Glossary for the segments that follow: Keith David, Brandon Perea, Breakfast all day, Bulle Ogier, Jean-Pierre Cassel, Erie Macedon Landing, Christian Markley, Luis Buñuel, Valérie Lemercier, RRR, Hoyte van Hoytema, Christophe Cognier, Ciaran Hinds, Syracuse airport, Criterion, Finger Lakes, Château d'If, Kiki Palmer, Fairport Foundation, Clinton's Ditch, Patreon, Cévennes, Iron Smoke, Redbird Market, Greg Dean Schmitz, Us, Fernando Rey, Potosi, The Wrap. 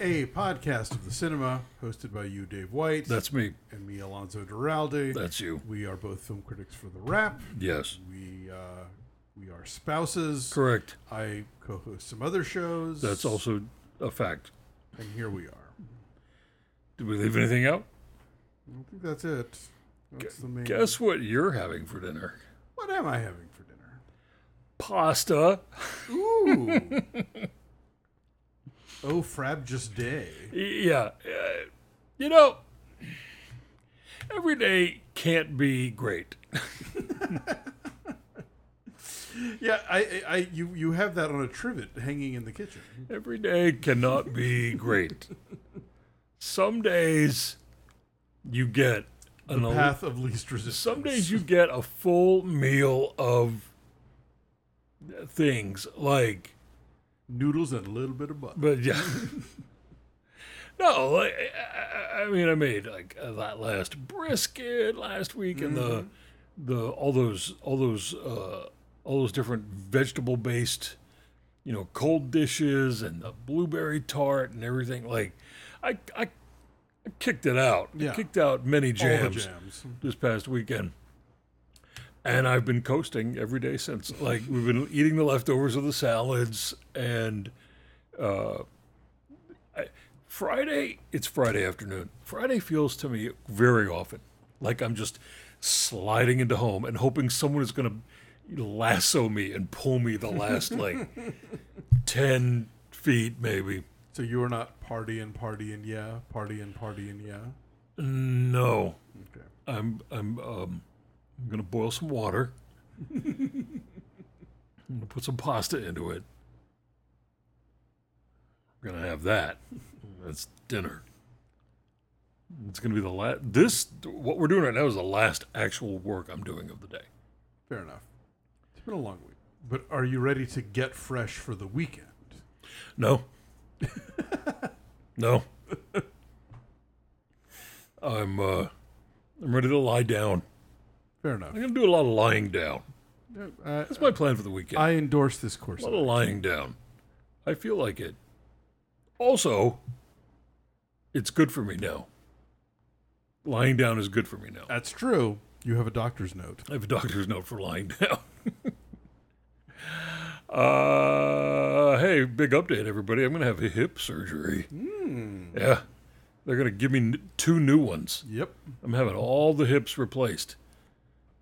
A podcast of the cinema hosted by you, Dave White. That's me. And me, Alonzo Duralde. That's you. We are both film critics for The Wrap. Yes. We are spouses. Correct. I co-host some other shows. That's also a fact. And here we are. Did we leave anything out? I don't think that's it. That's the main Guess thing. What you're having for dinner. What am I having for dinner? Pasta. Ooh. Oh, frab just day. Yeah. You know, every day can't be great. Yeah, you have that on a trivet hanging in the kitchen. Every day cannot be great. Some days you get... The path of least resistance. Some days you get a full meal of things like... noodles and a little bit of butter. But yeah. No, I made like that last brisket last week, and the all those different vegetable based, cold dishes and the blueberry tart and everything. Like, I kicked it out. Yeah. I kicked out many jams this past weekend. And I've been coasting every day since. Like, we've been eating the leftovers of the salads, and it's Friday afternoon. Friday feels to me very often like I'm just sliding into home and hoping someone is going to lasso me and pull me the last, 10 feet maybe. So you are not partying, yeah? No. Okay. I'm going to boil some water. I'm going to put some pasta into it. We're going to have that. That's dinner. It's going to be the last... what we're doing right now is the last actual work I'm doing of the day. Fair enough. It's been a long week. But are you ready to get fresh for the weekend? No. No. I'm ready to lie down. Fair enough. I'm going to do a lot of lying down. That's my plan for the weekend. I endorse this course. A lot of lying down. I feel like it. Also, it's good for me now. Lying down is good for me now. That's true. You have a doctor's note. I have a doctor's note for lying down. Hey, big update, everybody. I'm going to have a hip surgery. Yeah. They're going to give me two new ones. Yep. I'm having all the hips replaced.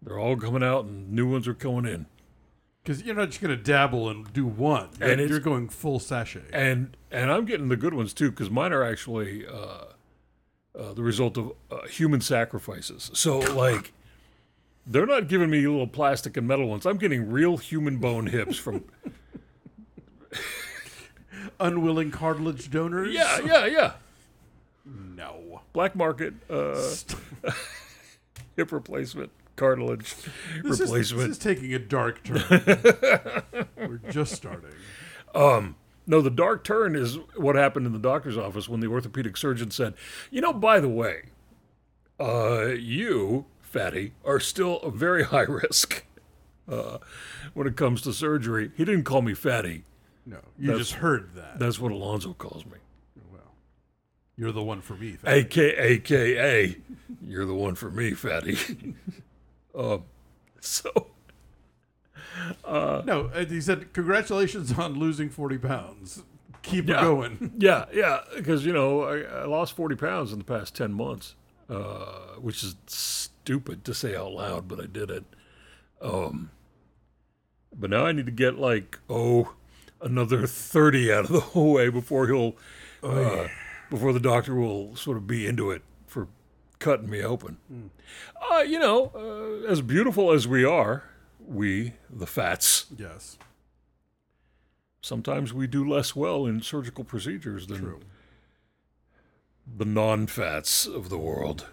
They're all coming out, and new ones are going in. Because you're not just going to dabble and do one. And you're going full sachet. And I'm getting the good ones, too, because mine are actually the result of human sacrifices. So, they're not giving me little plastic and metal ones. I'm getting real human bone hips from... unwilling cartilage donors? Yeah. No. Black market hip replacement. Cartilage replacement. This is taking a dark turn. We're just starting. No, the dark turn is what happened in the doctor's office when the orthopedic surgeon said, by the way, you, fatty, are still a very high risk when it comes to surgery. He didn't call me fatty. No, just heard that. That's what Alonzo calls me. Well, you're the one for me, fatty. AKA, you're the one for me, fatty. No, he said, congratulations on losing 40 pounds. Keep it going. Yeah. Because, I lost 40 pounds in the past 10 months, which is stupid to say out loud, but I did it. But now I need to get another 30 out of the whole way before before the doctor will sort of be into it for cutting me open. As beautiful as we are, we, the fats. Yes. Sometimes we do less well in surgical procedures than the non-fats of the world.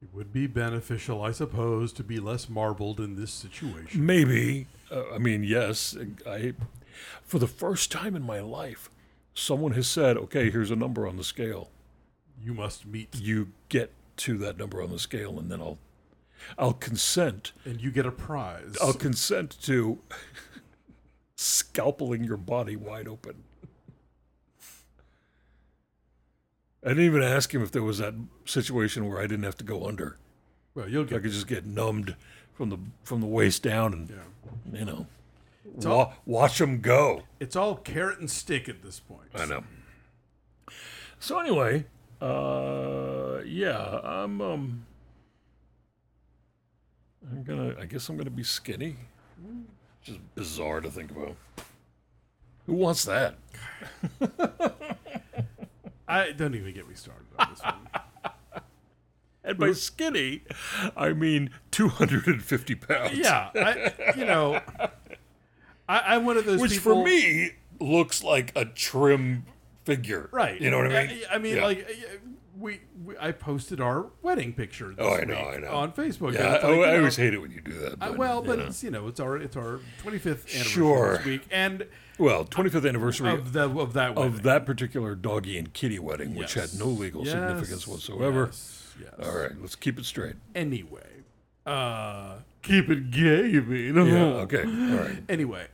It would be beneficial, I suppose, to be less marbled in this situation. Maybe. I mean, yes. For the first time in my life, someone has said, okay, here's a number on the scale. You must meet. You get to that number on the scale, and then I'll consent. And you get a prize. I'll consent to scalpeling your body wide open. I didn't even ask him if there was that situation where I didn't have to go under. Well, you'll get. I could just get numbed from the waist down, and you know, watch them go. It's all carrot and stick at this point. I know. So anyway, I guess I'm gonna be skinny. Which is bizarre to think about. Who wants that? I don't even get me started on this one. And by skinny, I mean 250 pounds. Yeah, I'm one of those which people. Which for me looks like a trim figure. Right. You know what I mean? I posted our wedding picture this week on Facebook. Yeah, I always hate it when you do that. It's our 25th anniversary this week, and 25th anniversary of that particular Doggy and Kitty wedding, which had no legal significance whatsoever. Yes. All right, let's keep it straight. Anyway, keep it gay, you mean? Yeah. Okay. All right. Anyway,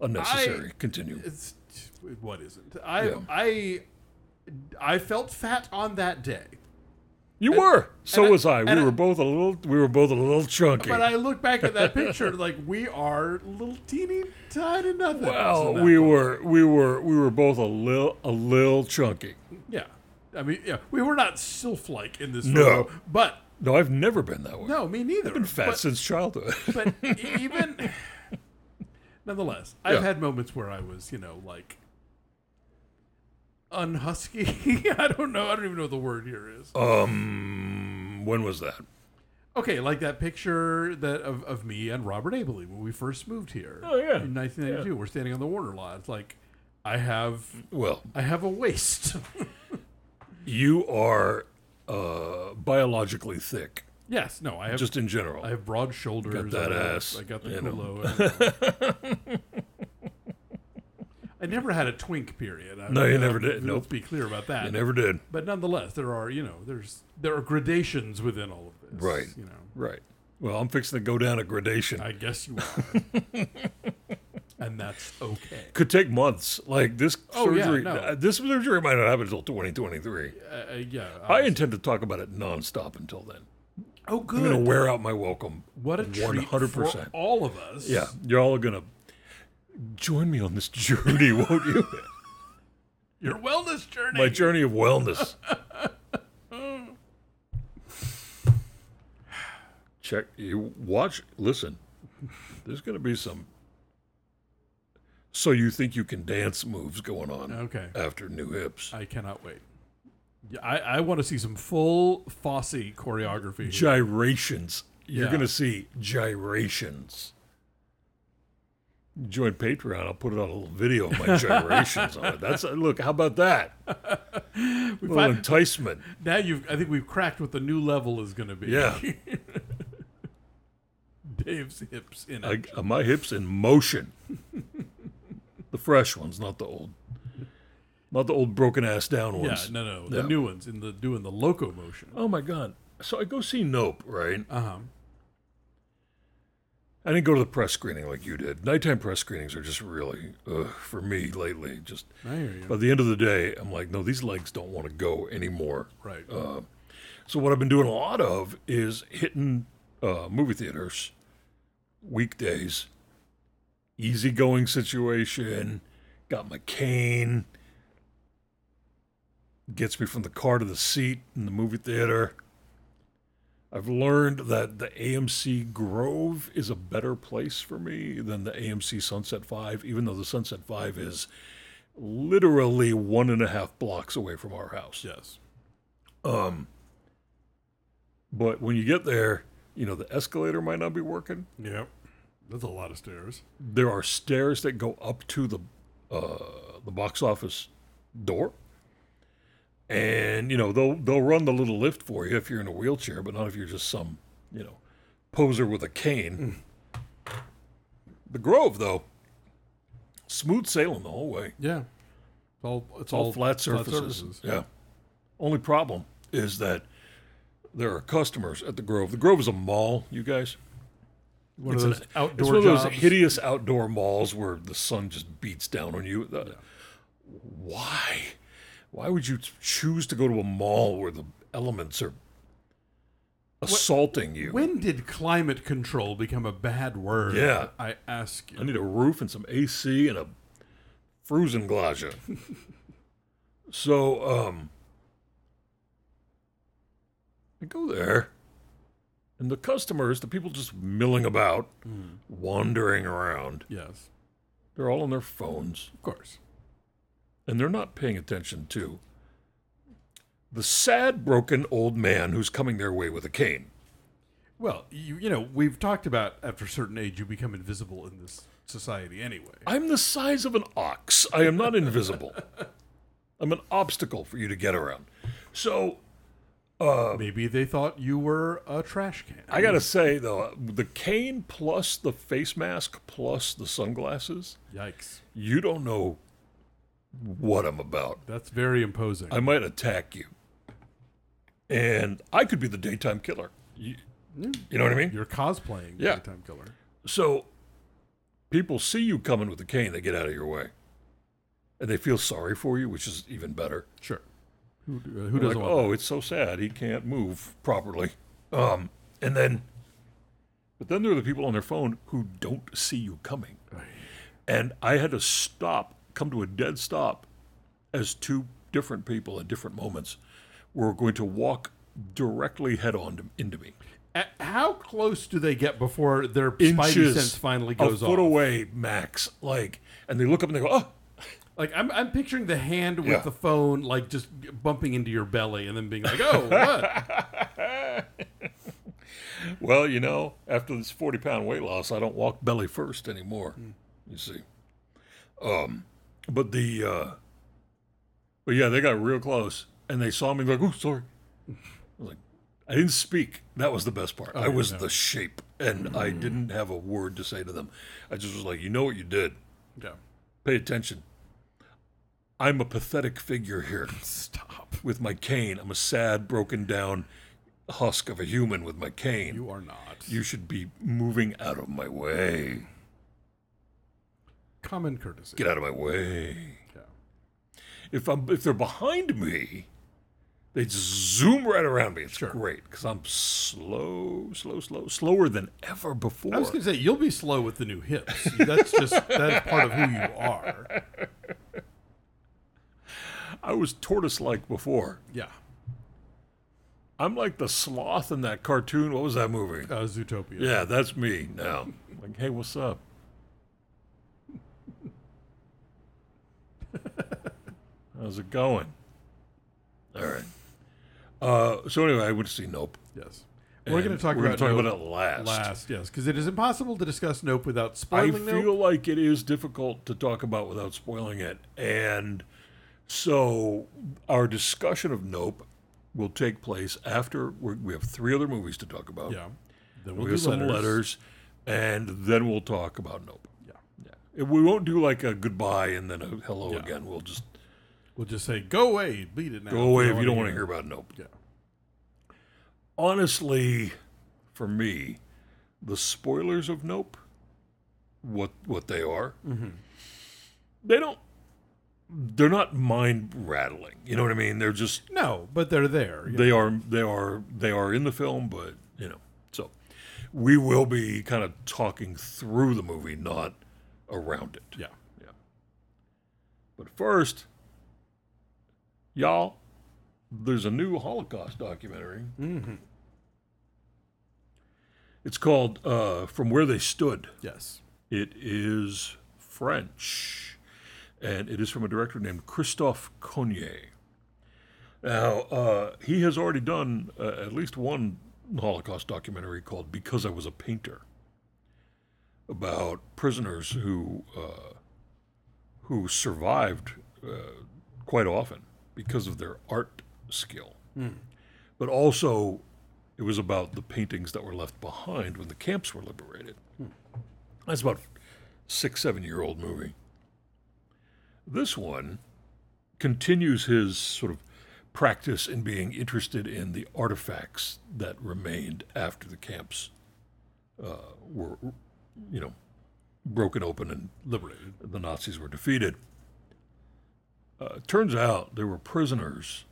unnecessary. Continue. What isn't? I felt fat on that day. You were. So was I. We were both a little chunky. But I look back at that picture like we are little teeny tiny nothing. Well, we were both a little chunky. Yeah. I mean, yeah, we were not sylph-like in this photo, but no, I've never been that way. No, me neither. I've been fat since childhood. But even nonetheless, I've had moments where I was, like unhusky. I don't know. I don't even know what the word here is. When was that? Okay, like that picture that of me and Robert Abley when we first moved here. Oh yeah, in 1992. Yeah. We're standing on the Warner lot. It's like I have a waist. You are biologically thick. Yes. No. I have just in general. I have broad shoulders. Got that ass. I got the culo. I never had a twink period. You never did. Let's be clear about that. You never did. But nonetheless, there are gradations within all of this. Right. Right. Well, I'm fixing to go down a gradation. I guess you are. And that's okay. Could take months. Like this surgery. Yeah, this surgery might not happen until 2023. I intend to talk about it nonstop until then. Oh, good. I'm going to wear out my welcome. What a 100%. Treat for all of us. Yeah. You're all going to join me on this journey, won't you? Your wellness journey. My journey of wellness. Check. You watch. Listen. There's going to be some. So you think you can dance moves going on? Okay. After New Hips. I cannot wait. I want to see some full Fosse choreography. Gyrations. You're going to see gyrations. Join Patreon. I'll put it on a little video of my gyrations on it. Look. How about that? Enticement. Now I think we've cracked what the new level is going to be. Yeah. Dave's hips in action. My hips in motion. The fresh ones, not the old. Not the old broken ass down ones. Yeah. No. The new ones in doing the loco motion. Oh my God! So I go see Nope, right? Uh huh. I didn't go to the press screening like you did. Nighttime press screenings are just really, for me lately, just by the end of the day, I'm like, no, these legs don't want to go anymore. Right. So what I've been doing a lot of is hitting movie theaters, weekdays, easygoing situation, got my cane, gets me from the car to the seat in the movie theater. I've learned that the AMC Grove is a better place for me than the AMC Sunset 5, even though the Sunset 5 is literally 1.5 blocks away from our house. Yes. But when you get there, the escalator might not be working. Yeah. That's a lot of stairs. There are stairs that go up to the box office door. And, you know, they'll run the little lift for you if you're in a wheelchair, but not if you're just some, you know, poser with a cane. The Grove, though, smooth sailing the whole way. Yeah. It's all flat surfaces. Yeah. Only problem is that there are customers at the Grove. The Grove is a mall, you guys. It's one of those hideous outdoor malls where the sun just beats down on you. Yeah. Why? Why would you choose to go to a mall where the elements are assaulting you? When did climate control become a bad word? Yeah. I ask you. I need a roof and some AC and a Frusenglage. So, I go there, and the customers, the people just milling about, wandering around. Yes. They're all on their phones. Of course. And they're not paying attention to the sad, broken old man who's coming their way with a cane. Well, you know, we've talked about after a certain age, you become invisible in this society anyway. I'm the size of an ox. I am not invisible. I'm an obstacle for you to get around. So... maybe they thought you were a trash can. I gotta say, though, the cane plus the face mask plus the sunglasses. Yikes. You don't know what I'm about. That's very imposing. I might attack you. And I could be the daytime killer. You know what I mean? You're cosplaying the daytime killer. So people see you coming with the cane, they get out of your way. And they feel sorry for you, which is even better. Sure. Who doesn't want that? It's so sad. He can't move properly. But then there are the people on their phone who don't see you coming. And I had to come to a dead stop as two different people at different moments were going to walk directly head-on into me. How close do they get before their spidey sense finally goes off? A foot away, max. And they look up and they go, oh. I'm picturing the hand with the phone, just bumping into your belly and then being like, oh, what? Well, you know, after this 40-pound weight loss, I don't walk belly first anymore, you see. But they got real close, and they saw me like, oh, sorry. I was like, I didn't speak. That was the best part. I was the shape, and I didn't have a word to say to them. I just was like, you know what you did. Yeah. Pay attention. I'm a pathetic figure here. Stop. With my cane. I'm a sad, broken down husk of a human with my cane. You are not. You should be moving out of my way. Common courtesy. Get out of my way. Yeah. If they're behind me, they zoom right around me. It's great because I'm slower than ever before. I was going to say, you'll be slow with the new hips. That's part of who you are. I was tortoise-like before. Yeah. I'm like the sloth in that cartoon. What was that movie? Zootopia. Yeah, that's me now. Like, hey, what's up? How's it going? All right. So anyway, I went to see Nope. Yes. We're going to talk about Nope. We're going to talk about it last. Last, yes, because it is impossible to discuss Nope without spoiling Nope. I feel like it is difficult to talk about without spoiling it, and... So our discussion of Nope will take place after we have three other movies to talk about. Yeah, then we'll do some letters, and then we'll talk about Nope. Yeah, we won't do like a goodbye and then a hello again. We'll just say go away, beat it now. Go away if you don't want to hear about Nope. Yeah. Honestly, for me, the spoilers of Nope, what they are, they don't. They're not mind rattling. You know what I mean? They're just no, but they're there. They are in the film, but you know. So we will be kind of talking through the movie, not around it. Yeah. Yeah. But first, y'all, there's a new Holocaust documentary. Mm-hmm. It's called From Where They Stood. Yes. It is French. And it is from a director named Christophe Cognier. Now, he has already done at least one Holocaust documentary called Because I Was a Painter. about prisoners who survived quite often because of their art skill. Mm. But also, it was about the paintings that were left behind when the camps were liberated. Mm. That's about 6-7-year-old movie. This one continues his sort of practice in being interested in the artifacts that remained after the camps were, you know, broken open and liberated. The Nazis were defeated. Turns out there were prisoners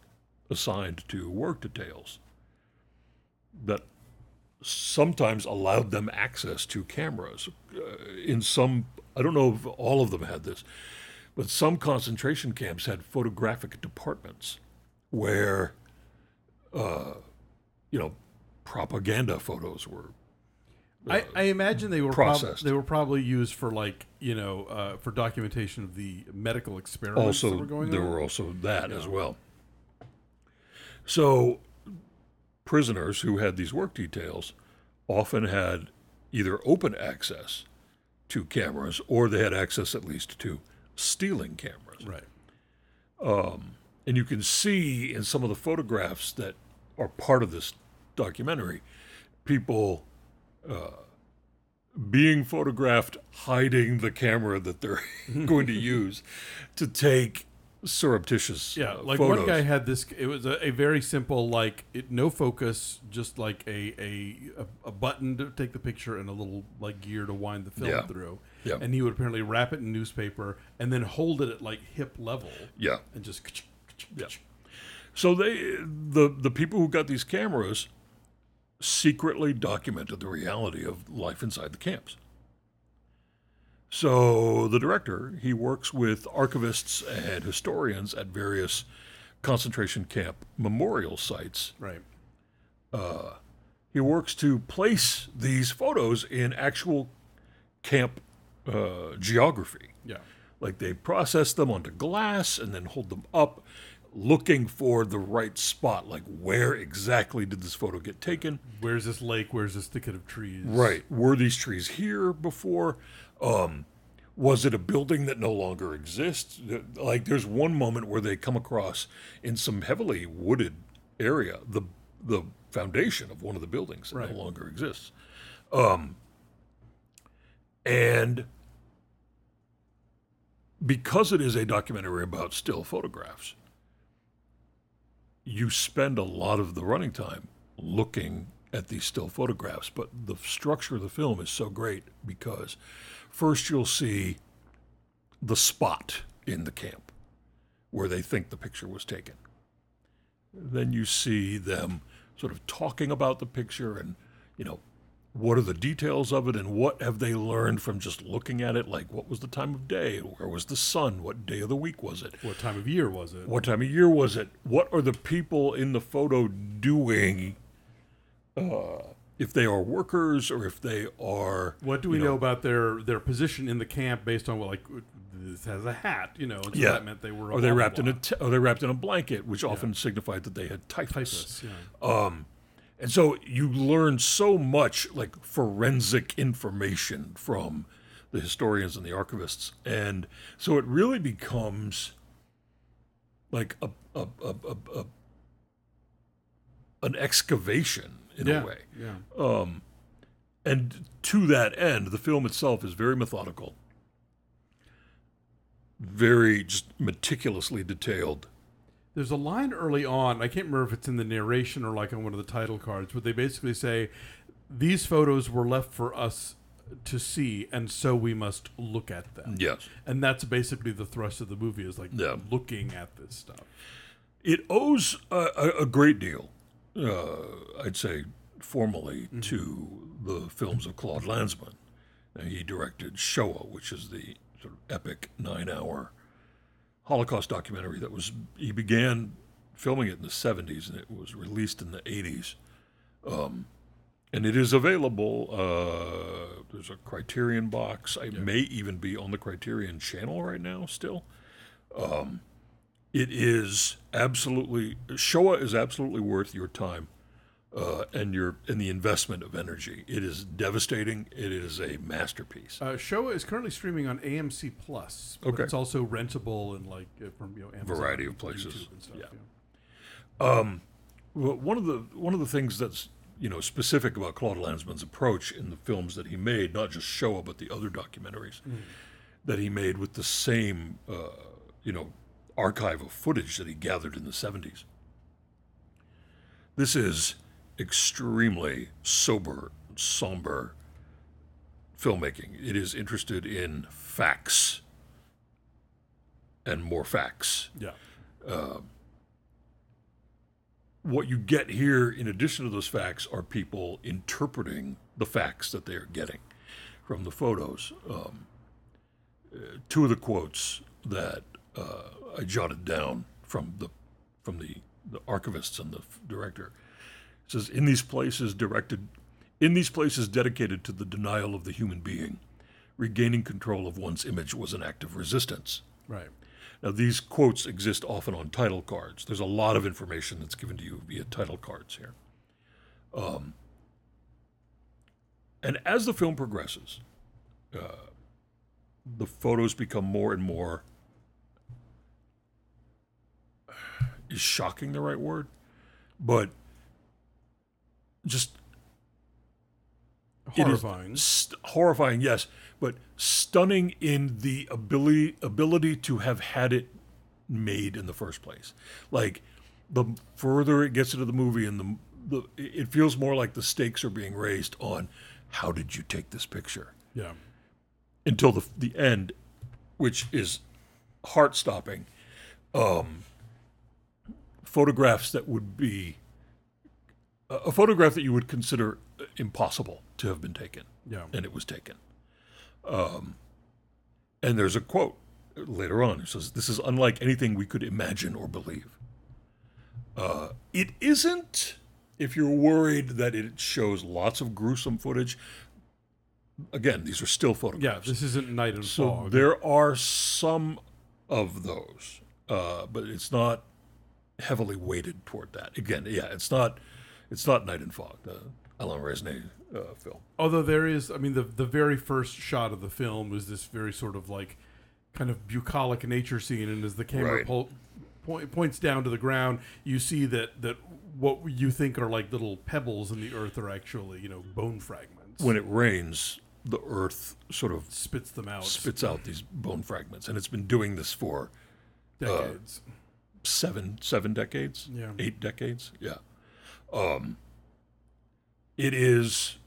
assigned to work details that sometimes allowed them access to cameras. In some, I don't know if all of them had this, but some concentration camps had photographic departments where, you know, propaganda photos were I imagine they were probably used for, like, you know, for documentation of the medical experiments also, that were going on. There were also that as well. So prisoners who had these work details often had either open access to cameras or they had access at least to stealing cameras. Right. And you can see in some of the photographs that are part of this documentary, people... being photographed hiding the camera that they're going to use to take surreptitious like photos. One guy had this, it was a very simple, like, no focus, just like a button to take the picture and a little, like, gear to wind the film through. Yeah. And he would apparently wrap it in newspaper and then hold it at, like, hip level. Yeah. And just... So the people who got these cameras secretly documented the reality of life inside the camps. So the director, he works with archivists and historians at various concentration camp memorial sites. Right. He works to place these photos in actual camp geography. Yeah. Like, they process them onto glass and then hold them up, looking for the right spot, like, where exactly did this photo get taken? Where's this lake? Where's this thicket of trees? Right. Were these trees here before? Was it a building that no longer exists? Like, there's one moment where they come across, in some heavily wooded area, the foundation of one of the buildings that no longer exists. And because it is a documentary about still photographs, you spend a lot of the running time looking at these still photographs, but the structure of the film is so great because first you'll see the spot in the camp where they think the picture was taken. Then you see them sort of talking about the picture and, you know, what are the details of it and what have they learned from just looking at it? Like, what was the time of day? Where was the sun? What day of the week was it? What time of year was it? What are the people in the photo doing? If they are workers or if they are... What do we know about their position in the camp based on, like, this has a hat, you know. So that meant they were... Are they wrapped in a blanket, which often signified that they had typhus. And so you learn so much, like, forensic information from the historians and the archivists. And so it really becomes like an excavation in a way. Yeah. And to that end, the film itself is very methodical, very just meticulously detailed. There's a line early on, I can't remember if it's in the narration or, like, on one of the title cards, but they basically say, these photos were left for us to see, and so we must look at them. Yes. And that's basically the thrust of the movie, is, like, looking at this stuff. It owes a great deal, I'd say, formally, to the films of Claude Lanzmann. And he directed Shoah, which is the sort of epic 9-hour Holocaust documentary that was, he began filming it in the 70s and it was released in the 80s. And it is available. There's a Criterion box. It may even be on the Criterion channel right now still. It is absolutely, Shoah is absolutely worth your time. and the investment of energy. It is devastating. It is a masterpiece. Shoah is currently streaming on AMC Plus. But okay. It's also rentable and like from Amazon, variety of places. And stuff, yeah. Well, one of the things that's specific about Claude Lanzmann's approach in the films that he made, not just Shoah but the other documentaries that he made with the same archive of footage that he gathered in the 70s. This is extremely sober, somber filmmaking. It is interested in facts and more facts. Yeah. What you get here, in addition to those facts, are people interpreting the facts that they are getting from the photos. Two of the quotes that I jotted down from the archivists and the director. It says, in these places dedicated to the denial of the human being, regaining control of one's image was an act of resistance. Right. Now, these quotes exist often on title cards. There's a lot of information that's given to you via title cards here. And as the film progresses, the photos become more and more, is shocking the right word, but just horrifying. Horrifying, yes, but stunning in the ability to have had it made in the first place. Like, the further it gets into the movie, and it feels more like the stakes are being raised on how did you take this picture? Yeah. Until the end, which is heart-stopping. Photographs that would be a photograph that you would consider impossible to have been taken. Yeah. And it was taken. And there's a quote later on. It says, "This is unlike anything we could imagine or believe." It isn't, if you're worried that it shows lots of gruesome footage. Again, these are still photographs. Yeah, this isn't Night and Fog. So there are some of those, but it's not heavily weighted toward that. Again, yeah, it's not Night and Fog, the Alain Resnais film. Although there is, the very first shot of the film was this very sort of like kind of bucolic nature scene, and as the camera right. points down to the ground, you see that what you think are like little pebbles in the earth are actually bone fragments. When it rains, the earth sort of spits them out. Spits out these bone fragments, and it's been doing this for decades. Seven decades, yeah. 8 decades, yeah. It is,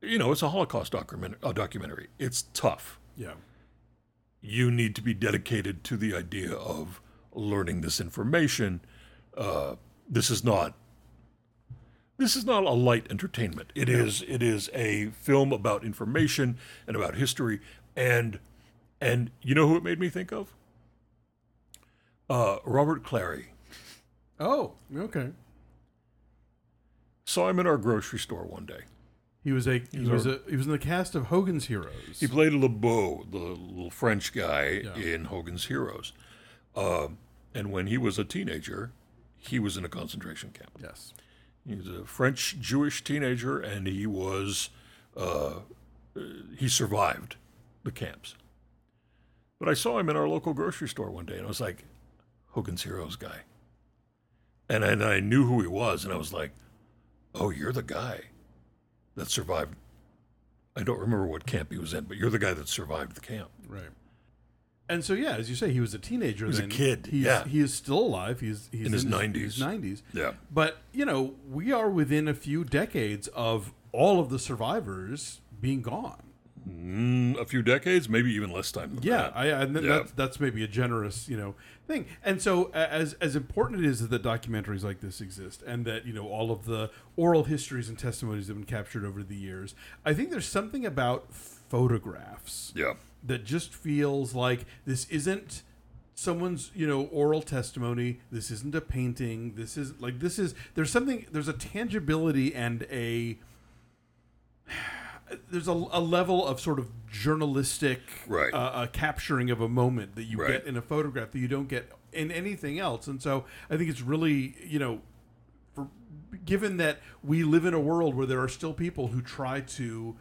it's a Holocaust documentary. It's tough. Yeah. You need to be dedicated to the idea of learning this information. This is not a light entertainment. It is a film about information and about history, and you know who it made me think of? Robert Clary. Oh, okay. Saw him in our grocery store one day. He was in the cast of Hogan's Heroes. He played LeBeau, the little French guy in Hogan's Heroes. And when he was a teenager, he was in a concentration camp. Yes. He was a French Jewish teenager, and he was he survived the camps. But I saw him in our local grocery store one day, and I was like, Hogan's Heroes guy. And I knew who he was, and I was like, oh, you're the guy that survived. I don't remember what camp he was in, but you're the guy that survived the camp. Right. And so, yeah, as you say, he was a teenager. He was a kid. He is still alive. He's in his 90s. Yeah. But, we are within a few decades of all of the survivors being gone. A few decades, maybe even less time than that. That's maybe a generous, thing. And so as important it is that documentaries like this exist and that, all of the oral histories and testimonies have been captured over the years, I think there's something about photographs that just feels like this isn't someone's, oral testimony. This isn't a painting. There's a tangibility and there's a level of sort of journalistic capturing of a moment that you get in a photograph that you don't get in anything else. And so I think it's really, given that we live in a world where there are still people who try to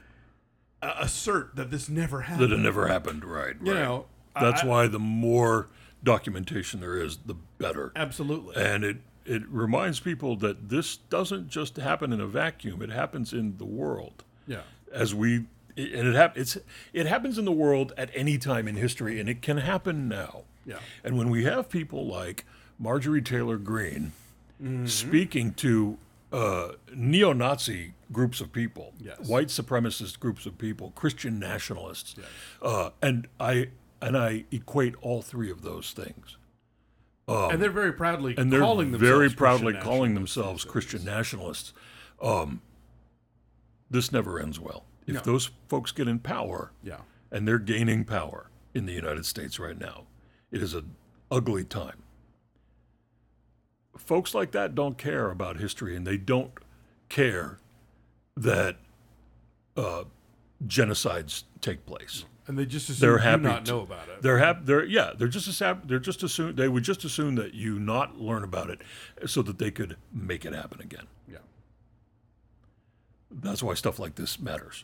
assert that this never happened. That it never happened, right. You know, that's why the more documentation there is, the better. Absolutely. And it reminds people that this doesn't just happen in a vacuum. It happens in the world. Yeah. It happens in the world at any time in history, and it can happen now. Yeah. And when we have people like Marjorie Taylor Greene speaking to neo-Nazi groups of people, yes. white supremacist groups of people, Christian nationalists, yes. and I equate all three of those things. And they're very proudly calling themselves Christian nationalists. This never ends well. If those folks get in power, and they're gaining power in the United States right now, it is an ugly time. Folks like that don't care about history, and they don't care that genocides take place. And they just assume you not know about it. They would just assume that you not learn about it, so that they could make it happen again. Yeah. That's why stuff like this matters.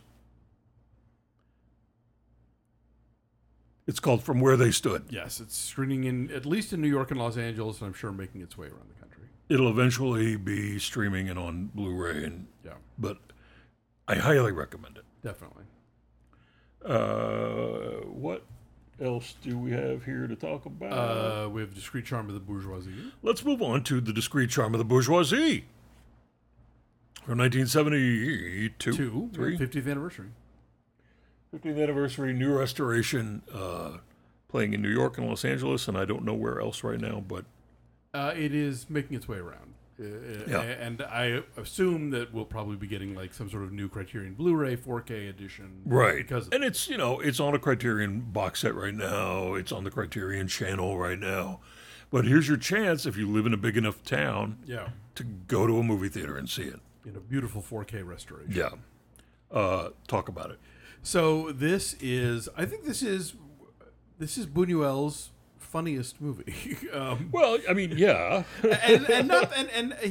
It's called From Where They Stood. Yes, it's streaming at least in New York and Los Angeles, and I'm sure making its way around the country. It'll eventually be streaming and on Blu-ray, but I highly recommend it. Definitely. What else do we have here to talk about? We have Discreet Charm of the Bourgeoisie. Let's move on to The Discreet Charm of the Bourgeoisie from 1972. 50th anniversary. 50th anniversary, new restoration, playing in New York and Los Angeles, and I don't know where else right now, but... it is making its way around. And I assume that we'll probably be getting like some sort of new Criterion Blu-ray 4K edition. Right. It's on a Criterion box set right now. It's on the Criterion channel right now. But here's your chance, if you live in a big enough town, to go to a movie theater and see it. In a beautiful 4K restoration. Yeah. Talk about it. So this is Buñuel's funniest movie. And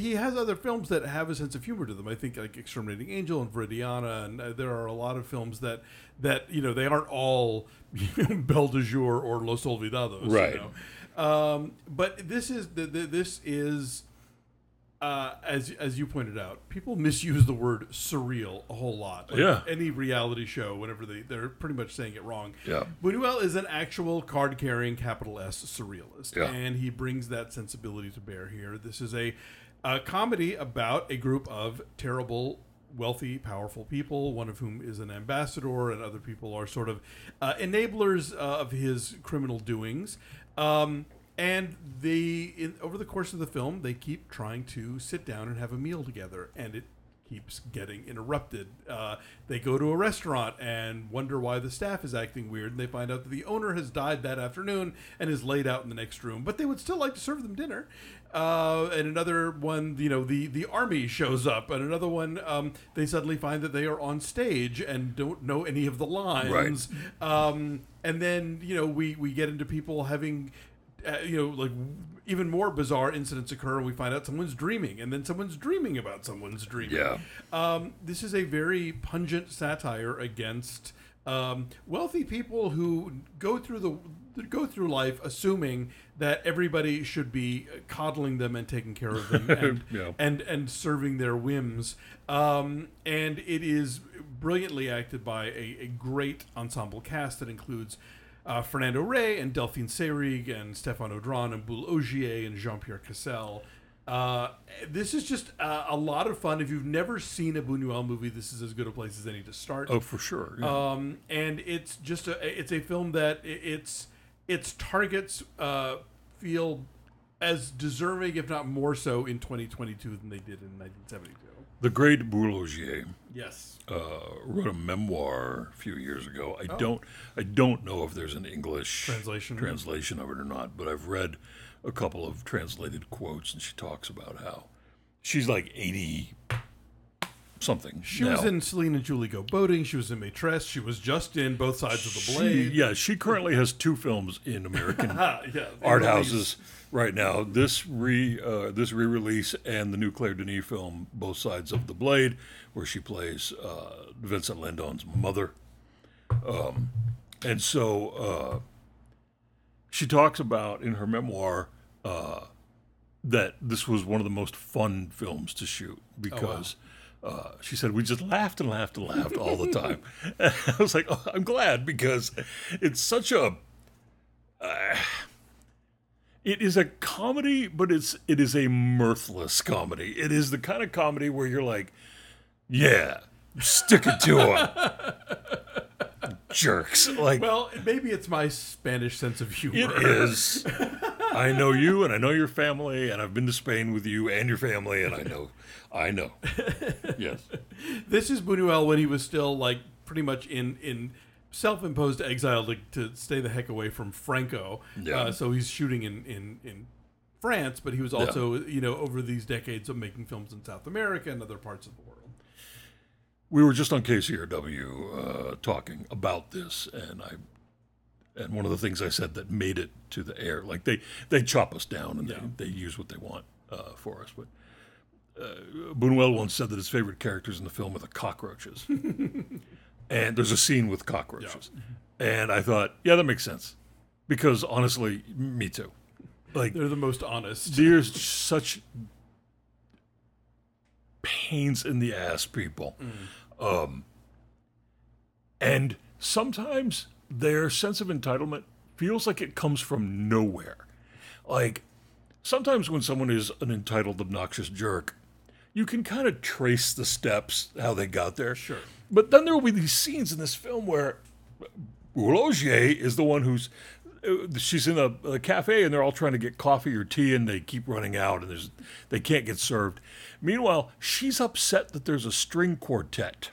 he has other films that have a sense of humor to them. I think like Exterminating Angel and Viridiana, and there are a lot of films that they aren't all Belle de Jour or Los Olvidados, right? You know? But this is this is. As you pointed out, people misuse the word surreal a whole lot. Any reality show, whenever they're pretty much saying it wrong. Yeah. Buñuel is an actual card-carrying capital S surrealist, and he brings that sensibility to bear here. This is a comedy about a group of terrible, wealthy, powerful people, one of whom is an ambassador, and other people are sort of enablers of his criminal doings. And over the course of the film, they keep trying to sit down and have a meal together, and it keeps getting interrupted. They go to a restaurant and wonder why the staff is acting weird, and they find out that the owner has died that afternoon and is laid out in the next room, but they would still like to serve them dinner. And another one, the army shows up, and another one, they suddenly find that they are on stage and don't know any of the lines. Right. And then, we get into people having... even more bizarre incidents occur, and we find out someone's dreaming, and then someone's dreaming about someone's dreaming. Yeah. This is a very pungent satire against wealthy people who go through life assuming that everybody should be coddling them and taking care of them and serving their whims. And it is brilliantly acted by a great ensemble cast that includes Fernando Rey and Delphine Seyrig and Stéphane Audran and Bulle Ogier and Jean-Pierre Cassel. This is just a lot of fun. If you've never seen a Buñuel movie, this is as good a place as any to start. Oh, for sure. Yeah. And it's just a film that its targets feel as deserving, if not more so, in 2022 than they did in 1972. The great Bulle Ogier, yes, wrote a memoir a few years ago. I don't know if there's an English translation of it or not, but I've read a couple of translated quotes, and she talks about how she's like 80 something. She was in Selena Julie Go Boating. She was in Maitresse. She was just in Both Sides of the Blade. Yeah, she currently has two films in American art houses right now. This re-release and the new Claire Denis film, Both Sides of the Blade, where she plays Vincent Landon's mother. And so she talks about in her memoir that this was one of the most fun films to shoot because... Oh, wow. She said, we just laughed and laughed and laughed all the time. And I was like, oh, I'm glad, because it's such a... it is a comedy, but it is a mirthless comedy. It is the kind of comedy where you're like, yeah, stick it to him. Jerks. Like, well, maybe it's my Spanish sense of humor. It is. I know you, and I know your family, and I've been to Spain with you and your family, and I know. Yes. This is Buñuel when he was still, like, pretty much in self-imposed exile to stay the heck away from Franco. Yeah. So he's shooting in France, but he was also, over these decades of making films in South America and other parts of the world. We were just on KCRW talking about this, and one of the things I said that made it to the air, like they chop us down and they use what they want for us. But Buñuel once said that his favorite characters in the film are the cockroaches. And there's a scene with cockroaches. Yeah. And I thought, yeah, that makes sense. Because honestly, me too. Like, they're the most honest. There's such pains in the ass people. Mm. And sometimes... their sense of entitlement feels like it comes from nowhere. Like, sometimes when someone is an entitled, obnoxious jerk, you can kind of trace the steps, how they got there. Sure. But then there will be these scenes in this film where Bulle Ogier is the one who's... she's in a cafe, and they're all trying to get coffee or tea, and they keep running out, and they can't get served. Meanwhile, she's upset that there's a string quartet.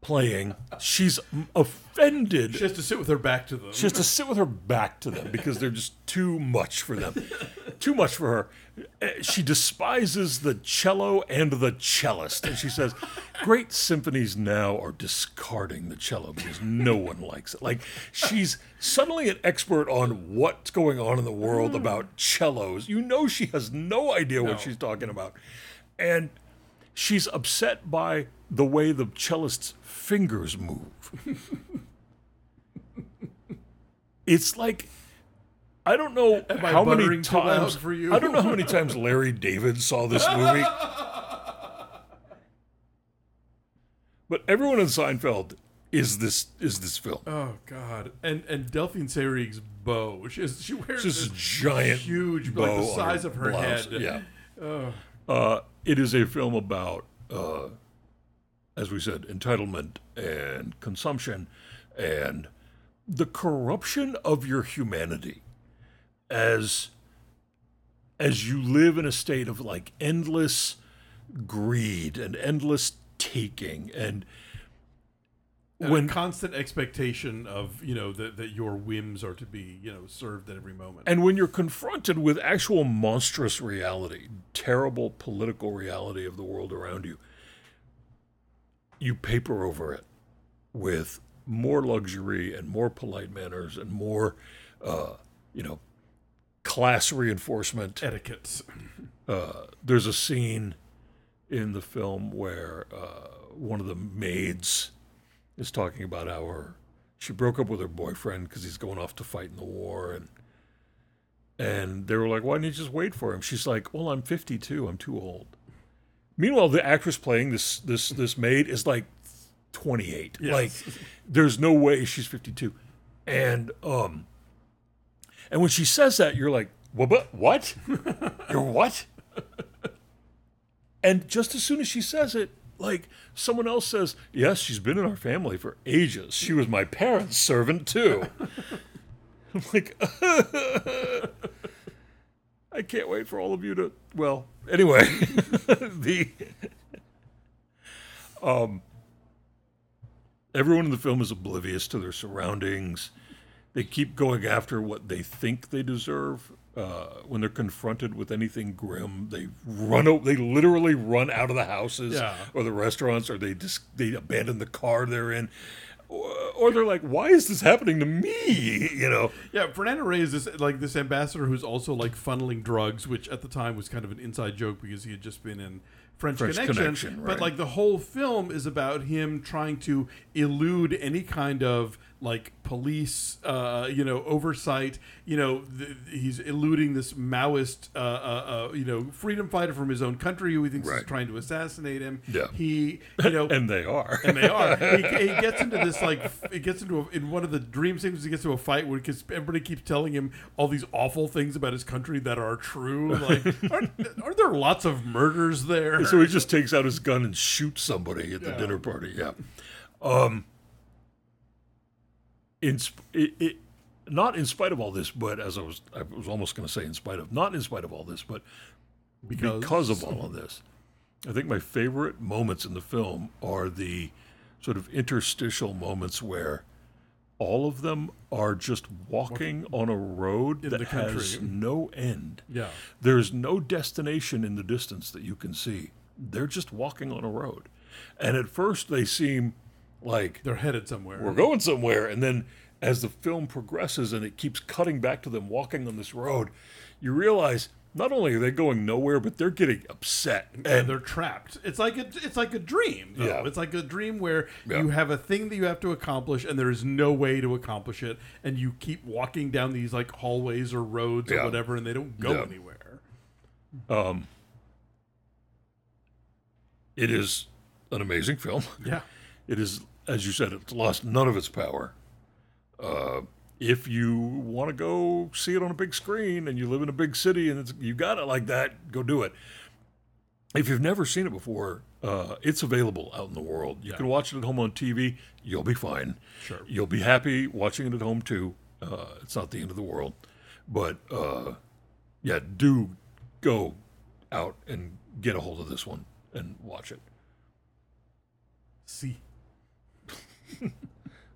Playing, she's offended. She has to sit with her back to them. Because they're just too much for them. Too much for her. She despises the cello and the cellist. And she says, great symphonies now are discarding the cello because no one likes it. Like, she's suddenly an expert on what's going on in the world about cellos. You know she has no idea what she's talking about. And she's upset by the way the cellist's fingers move. It's like, I don't know how many times. For you? I don't know how many times Larry David saw this movie. But everyone in Seinfeld is this film. Oh God! And Delphine Seyrig's bow. She wears this giant, huge bow, like the size of her blouse. Head. Yeah. Oh. It is a film about, as we said, entitlement and consumption and the corruption of your humanity as you live in a state of, like, endless greed and endless taking and when constant expectation of, that your whims are to be, served at every moment. And when you're confronted with actual monstrous reality, terrible political reality of the world around you, you paper over it with more luxury and more polite manners and more, class reinforcement. Etiquette. There's a scene in the film where one of the maids is talking about how she broke up with her boyfriend because he's going off to fight in the war. And they were like, why didn't you just wait for him? She's like, well, I'm 52. I'm too old. Meanwhile, the actress playing this maid is like 28. Yes. Like, there's no way she's 52. And when she says that, you're like, what? You're what? And just as soon as she says it, like, someone else says, yes, she's been in our family for ages. She was my parents' servant, too. I'm like, I can't wait for all of you to, well, anyway. Everyone in the film is oblivious to their surroundings. They keep going after what they think they deserve when they're confronted with anything grim, they run. They literally run out of the houses or the restaurants, or they abandon the car they're in. Or they're like, why is this happening to me? You know? Yeah, Fernando Rey is this ambassador who's also funneling drugs, which at the time was kind of an inside joke because he had just been in French Connection. Right. But the whole film is about him trying to elude any kind of police, oversight. You know, he's eluding this Maoist, freedom fighter from his own country who he thinks is trying to assassinate him. Yeah. He, and they are. And they are. He gets into this, in one of the dream sequences, he gets into a fight where everybody keeps telling him all these awful things about his country that are true. Aren't there lots of murders there? So he just takes out his gun and shoots somebody at the dinner party. Yeah. Not in spite of all this, but because of all of this, I think my favorite moments in the film are the sort of interstitial moments where all of them are just walking on a road that has no end. Yeah. There's no destination in the distance that you can see. They're just walking on a road. And at first they seem they're headed somewhere. We're going somewhere. And then as the film progresses and it keeps cutting back to them walking on this road, you realize not only are they going nowhere, but they're getting upset. And they're trapped. It's like a dream. Though. Yeah. It's like a dream where you have a thing that you have to accomplish and there is no way to accomplish it. And you keep walking down these hallways or roads or whatever, and they don't go anywhere. It is an amazing film. Yeah. It is... As you said, it's lost none of its power. If you want to go see it on a big screen and you live in a big city and you got it like that, go do it. If you've never seen it before, it's available out in the world. You can watch it at home on TV. You'll be fine. Sure. You'll be happy watching it at home, too. It's not the end of the world. But, do go out and get a hold of this one and watch it. See.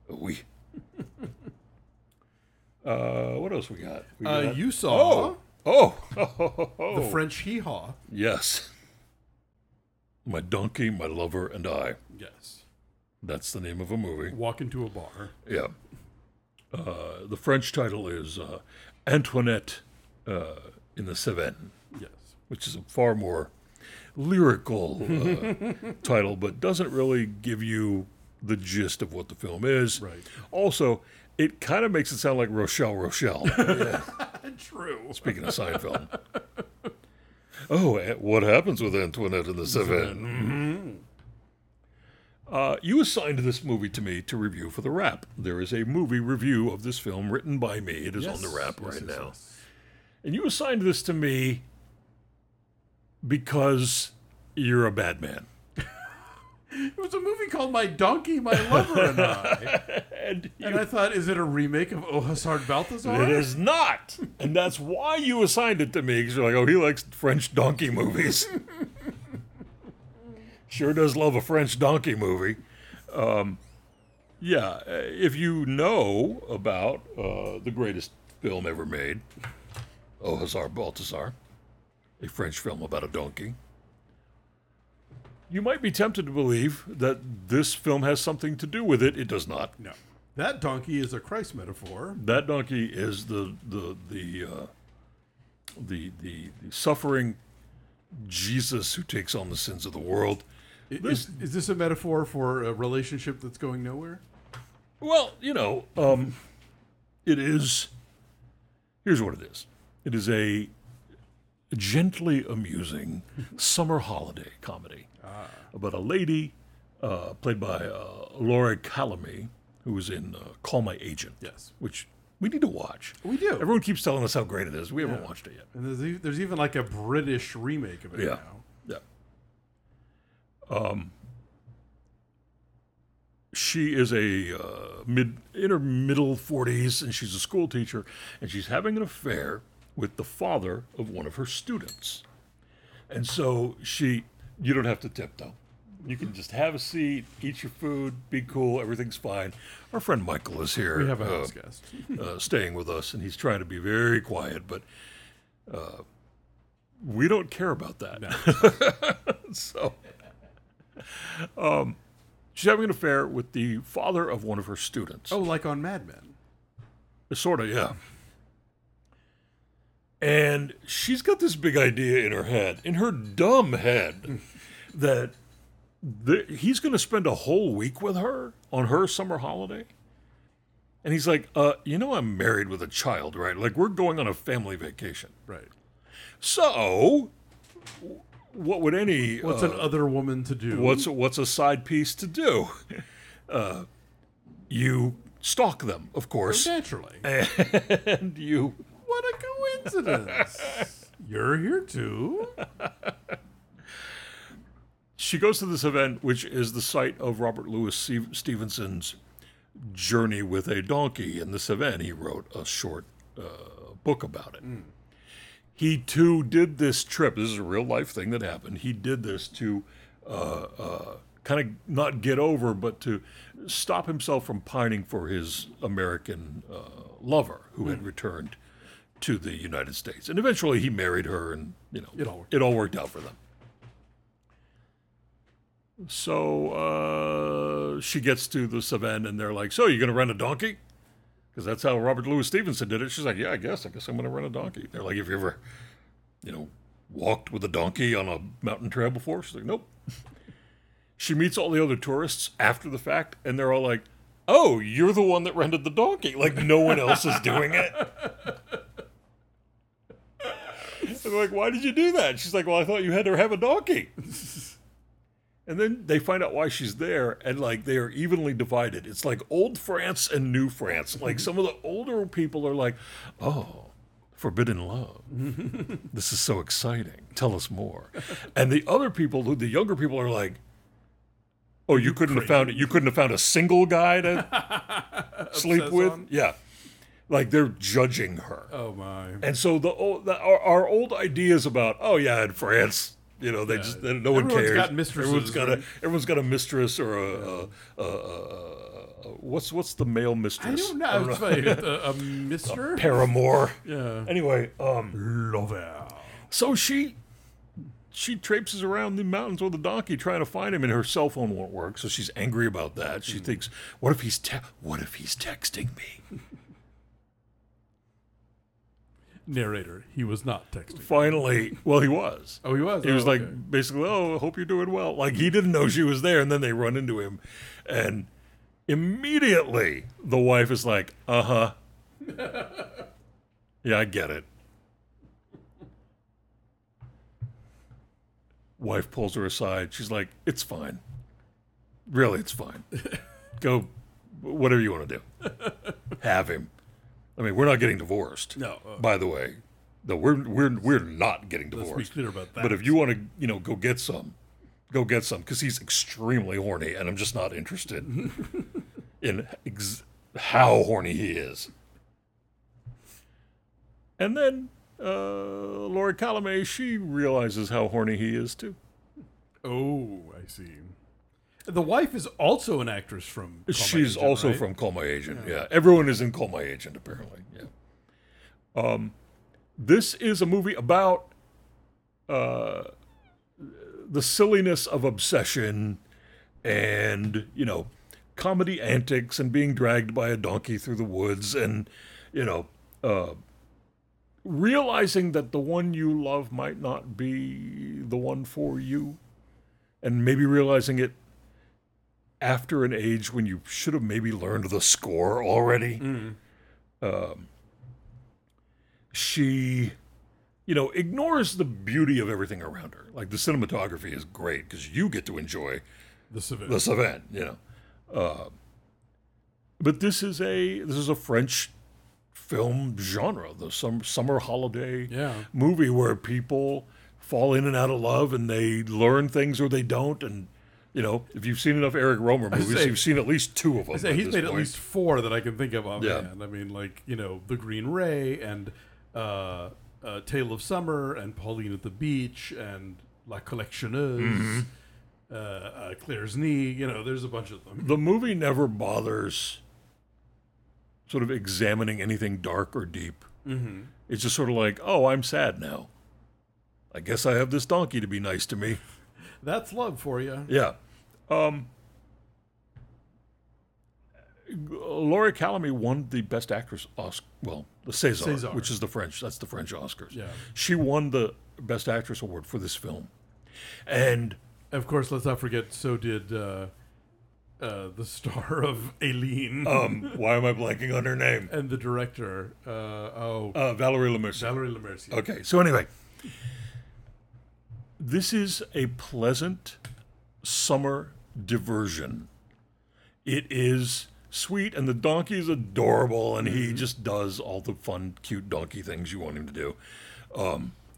Oui. What else we got? You saw. Oh. The French hee-haw. Yes. My Donkey, My Lover, and I. Yes. That's the name of a movie. Walk into a bar. Yeah. The French title is Antoinette in the Cévennes. Yes. Which is a far more lyrical title, but doesn't really give you the gist of what the film is. Right. Also, it kind of makes it sound like Rochelle. Yeah. True. Speaking of Seinfeld. Oh, what happens with Antoinette in the Cévennes? Mm-hmm. You assigned this movie to me to review for The Wrap. There is a movie review of this film written by me. It is on The Wrap right now. Yes. And you assigned this to me because you're a bad man. It was a movie called My Donkey, My Lover, and I. And I thought, is it a remake of O Hussard Balthazar? It is not. And that's why you assigned it to me, because you're like, he likes French donkey movies. Sure does love a French donkey movie. If you know about the greatest film ever made, O Hussard Balthazar, a French film about a donkey, you might be tempted to believe that this film has something to do with it. It does not. No. That donkey is a Christ metaphor. That donkey is the suffering Jesus who takes on the sins of the world. Is this a metaphor for a relationship that's going nowhere? Well, it is. Here's what it is. It is a gently amusing summer holiday comedy about a lady played by Laure Calamy, who was in Call My Agent, which we need to watch. We do. Everyone keeps telling us how great it is. We haven't watched it yet. And there's even a British remake of it now. Yeah. She is a middle 40s, and she's a school teacher, and she's having an affair with the father of one of her students. And so you don't have to tip though. You can just have a seat, eat your food, be cool, everything's fine. Our friend Michael is here. We have a house guest. Staying with us, and he's trying to be very quiet, but We don't care about that. No. So she's having an affair with the father of one of her students. Oh, like on Mad Men. Sort of, yeah. And she's got this big idea in her head, in her dumb head, that he's going to spend a whole week with her on her summer holiday. And he's like, you know, I'm married with a child, right? Like, we're going on a family vacation. Right. So, what would any... What's an other woman to do? What's a side piece to do? You stalk them, of course. Oh, naturally. And you... What a coincidence. You're here too. She goes to this event, which is the site of Robert Louis Stevenson's Journey with a Donkey. In this event, he wrote a short book about it. Mm. He too did this trip. This is a real life thing that happened. He did this to kind of not get over, but to stop himself from pining for his American lover who had returned to the United States. And eventually he married her, and you know, it all worked out for them. So she gets to this event, and they're like, so you're going to rent a donkey? Because that's how Robert Louis Stevenson did it. She's like, yeah, I guess I'm going to rent a donkey. They're like, have you ever, you know, walked with a donkey on a mountain trail before? She's like, nope. She meets all the other tourists after the fact, and they're all like, oh, you're the one that rented the donkey. Like, no one else is doing it. And they're like, why did you do that? She's like, well, I thought you had to have a donkey. And then they find out why she's there, and like they are evenly divided. It's like old France and new France. Like some of the older people are like, oh, forbidden love. This is so exciting. Tell us more. And the other people, the younger people are like, oh, you couldn't have found it. You couldn't have found a single guy to sleep with. On. Yeah. Like they're judging her. Oh my. And so our old ideas about, oh yeah, in France, you know, no one cares. Everyone's got mistresses. Everyone's got a mistress or what's the male mistress? I don't know. It's like a mister? A paramour. Yeah. Anyway, lover. So she traipses around the mountains with a donkey trying to find him, and her cell phone won't work, so she's angry about that. She thinks, what if he's texting me? Narrator, he was not texting. Finally, well, he was. Oh, he was. He was like, okay. Basically, oh, I hope you're doing well. Like, he didn't know she was there, and then they run into him. And immediately, the wife is like, yeah, I get it. Wife pulls her aside. She's like, it's fine. Really, it's fine. Go, whatever you want to do. Have him. I mean, we're not getting divorced. No. By the way, no, we're not getting divorced. Let's be clear about that. But if you want to, you know, go get some, because he's extremely horny, and I'm just not interested in how horny he is. And then Laure Calamy, she realizes how horny he is too. Oh, I see. The wife is also an actress from Call She's My Agent, also right? from Call My Agent, yeah. Everyone is in Call My Agent, apparently, yeah. This is a movie about the silliness of obsession and, you know, comedy antics and being dragged by a donkey through the woods and, you know, realizing that the one you love might not be the one for you, and maybe realizing it after an age when you should have maybe learned the score already. She, you know, ignores the beauty of everything around her. Like, the cinematography is great because you get to enjoy the Cévennes, you know. But this is a French film genre, the summer holiday movie where people fall in and out of love and they learn things or they don't, and you know, if you've seen enough Eric Rohmer movies, you've seen at least two of them. He's made at least four that I can think of offhand. I mean, like, you know, The Green Ray and Tale of Summer and Pauline at the Beach and La Collectionneuse, Claire's Knee. You know, there's a bunch of them. The movie never bothers sort of examining anything dark or deep. Mm-hmm. It's just sort of like, oh, I'm sad now. I guess I have this donkey to be nice to me. That's love for you. Yeah. Laure Calamy won the Best Actress Oscar. Well, the César, which is the French. That's the French Oscars. Yeah. She won the Best Actress Award for this film. And, of course, let's not forget, so did the star of Aileen. Why am I blanking on her name? And the director. Valérie Lemercier. Valérie Lemercier. Okay, so anyway. This is a pleasant summer diversion. It is sweet, and the donkey is adorable, and he just does all the fun, cute donkey things you want him to do,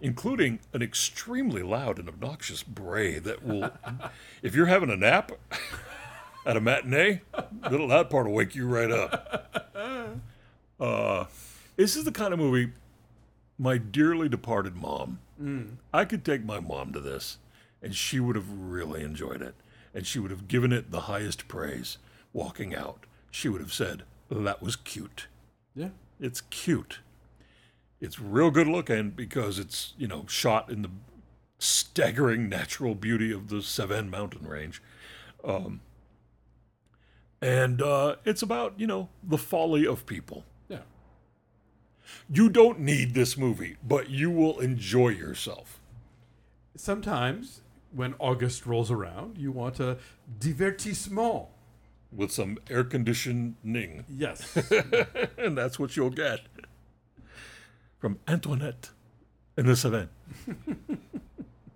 including an extremely loud and obnoxious bray that will, if you're having a nap at a matinee, that part will wake you right up. This is the kind of movie, my dearly departed mom, I could take my mom to this, and she would have really enjoyed it, and she would have given it the highest praise. Walking out, she would have said, that was cute. Yeah. It's cute. It's real good looking because it's, shot in the staggering natural beauty of the Cévennes mountain range. And it's about, the folly of people. Yeah. You don't need this movie, but you will enjoy yourself. Sometimes when August rolls around, you want a divertissement. With some air conditioning. Yes. And that's what you'll get. From Antoinette in the Cévennes.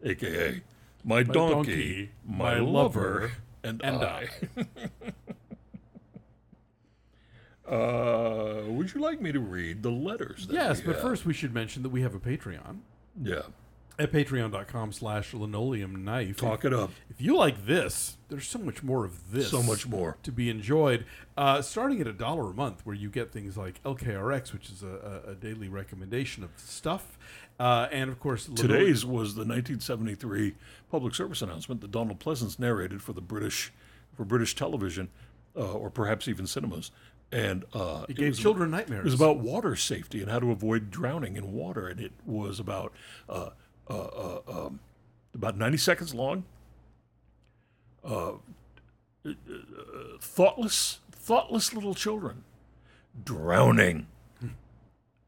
A.K.A. My donkey, my lover, and I. Would you like me to read the letters? Yes, but first we should mention that we have a Patreon. Yeah. At patreon.com/linoleumknife. Talk it up. If you like this, there's so much more of this. So much more. To be enjoyed. Starting at $1 a month, where you get things like LKRX, which is a daily recommendation of stuff. And, of course, today's was the 1973 public service announcement that Donald Pleasance narrated for the British television, or perhaps even cinemas. And it gave children nightmares. It was about water safety and how to avoid drowning in water. And it was about 90 seconds long, thoughtless little children drowning,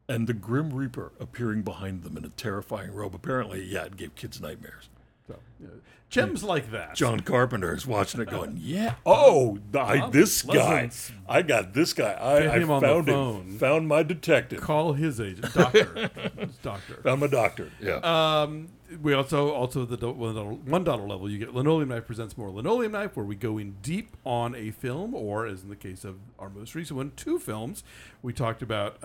and the Grim Reaper appearing behind them in a terrifying robe. Apparently, it gave kids nightmares. So, gems like that. John Carpenter is watching it going, I got this guy. I found him. Found my detective. Call his agent. Doctor. Found my doctor. Yeah. We also the $1 level, you get Linoleum Knife Presents More Linoleum Knife, where we go in deep on a film, or as in the case of our most recent one, two films. We talked about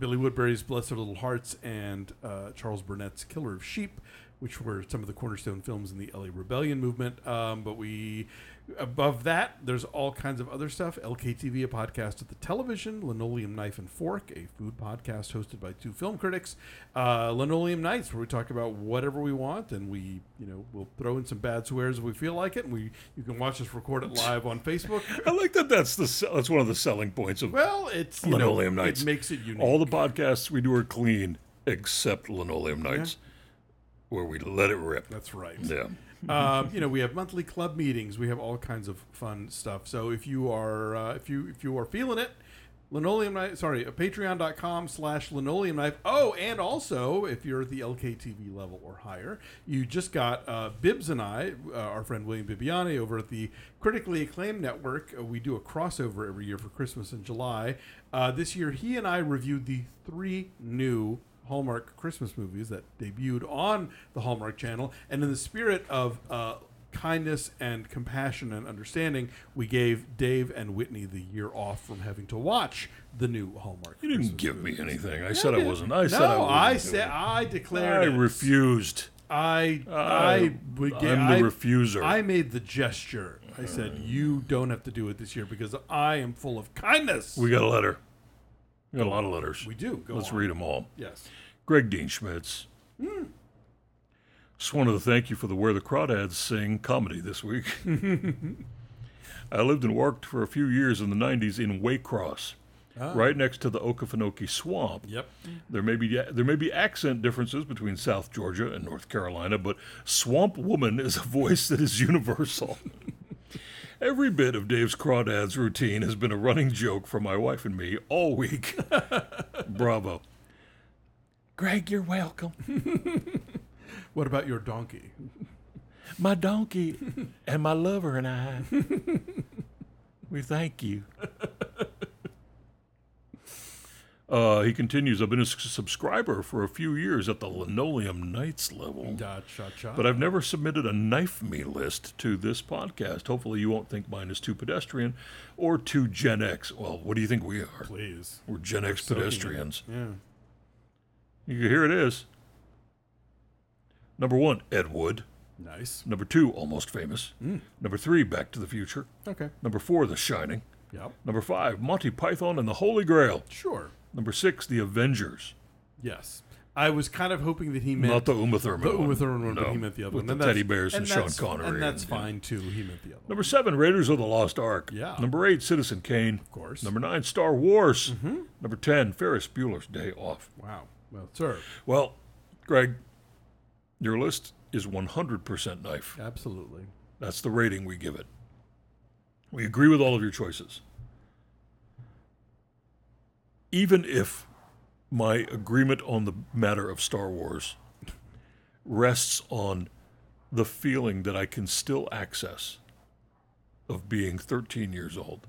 Billy Woodbury's Bless Their Little Hearts and Charles Burnett's Killer of Sheep, which were some of the cornerstone films in the LA Rebellion movement. But above that, there's all kinds of other stuff. LKTV, a podcast at the television. Linoleum Knife and Fork, a food podcast hosted by two film critics. Linoleum Nights, where we talk about whatever we want, and we, we'll throw in some bad swears if we feel like it. And you can watch us record it live on Facebook. I like that. That's one of the selling points of Linoleum Nights. It makes it unique. All the podcasts we do are clean except Linoleum Nights. Yeah. Where we let it rip. That's right. Yeah. We have monthly club meetings. We have all kinds of fun stuff. So if you are if you are feeling it, patreon.com/linoleumknife. Oh, and also if you're at the LKTV level or higher, you just got Bibbs and I, our friend William Bibbiani over at the critically acclaimed network. We do a crossover every year for Christmas in July. This year, he and I reviewed the three new Hallmark Christmas movies that debuted on the Hallmark Channel, and in the spirit of kindness and compassion and understanding, we gave Dave and Whitney the year off from having to watch the new Hallmark. You didn't Christmas give movies. Me anything. I declared. I refused. I'm the refuser. I made the gesture. I said, you don't have to do it this year because I am full of kindness. We got a letter. We got a lot of letters. We do. Let's read them all. Yes. Greg Dean Schmitz. Just wanted to thank you for the Where the Crawdads Sing comedy this week. I lived and worked for a few years in the 90s in Waycross. right next to the Okefenokee Swamp. Yep. There may be accent differences between South Georgia and North Carolina, but Swamp Woman is a voice that is universal. Every bit of Dave's Crawdads routine has been a running joke for my wife and me all week. Bravo. Greg, you're welcome. What about your donkey? My donkey and my lover and I. We thank you. He continues, I've been a subscriber for a few years at the Linoleum Knights level. Cha-cha. But I've never submitted a knife me list to this podcast. Hopefully you won't think mine is too pedestrian or too Gen X. Well, what do you think we are? Please. We're Gen X pedestrians. Yeah. Here it is. Number 1, Ed Wood. Nice. Number 2, Almost Famous. Mm. Number 3, Back to the Future. Okay. Number 4, The Shining. Yep. Number 5, Monty Python and the Holy Grail. Sure. Number 6, The Avengers. Yes. I was kind of hoping that he meant... Not the Uma Thurman one. The Uma Thurman one, but he meant the other one. With the teddy bears and Sean Connery. And that's fine, too. He meant the other one. Number 7, Raiders of the Lost Ark. Yeah. Number 8, Citizen Kane. Of course. Number 9, Star Wars. Mm-hmm. Number 10, Ferris Bueller's Day Off. Wow. Well, sir. Well, Greg, your list is 100% knife. Absolutely. That's the rating we give it. We agree with all of your choices. Even if my agreement on the matter of Star Wars rests on the feeling that I can still access of being 13 years old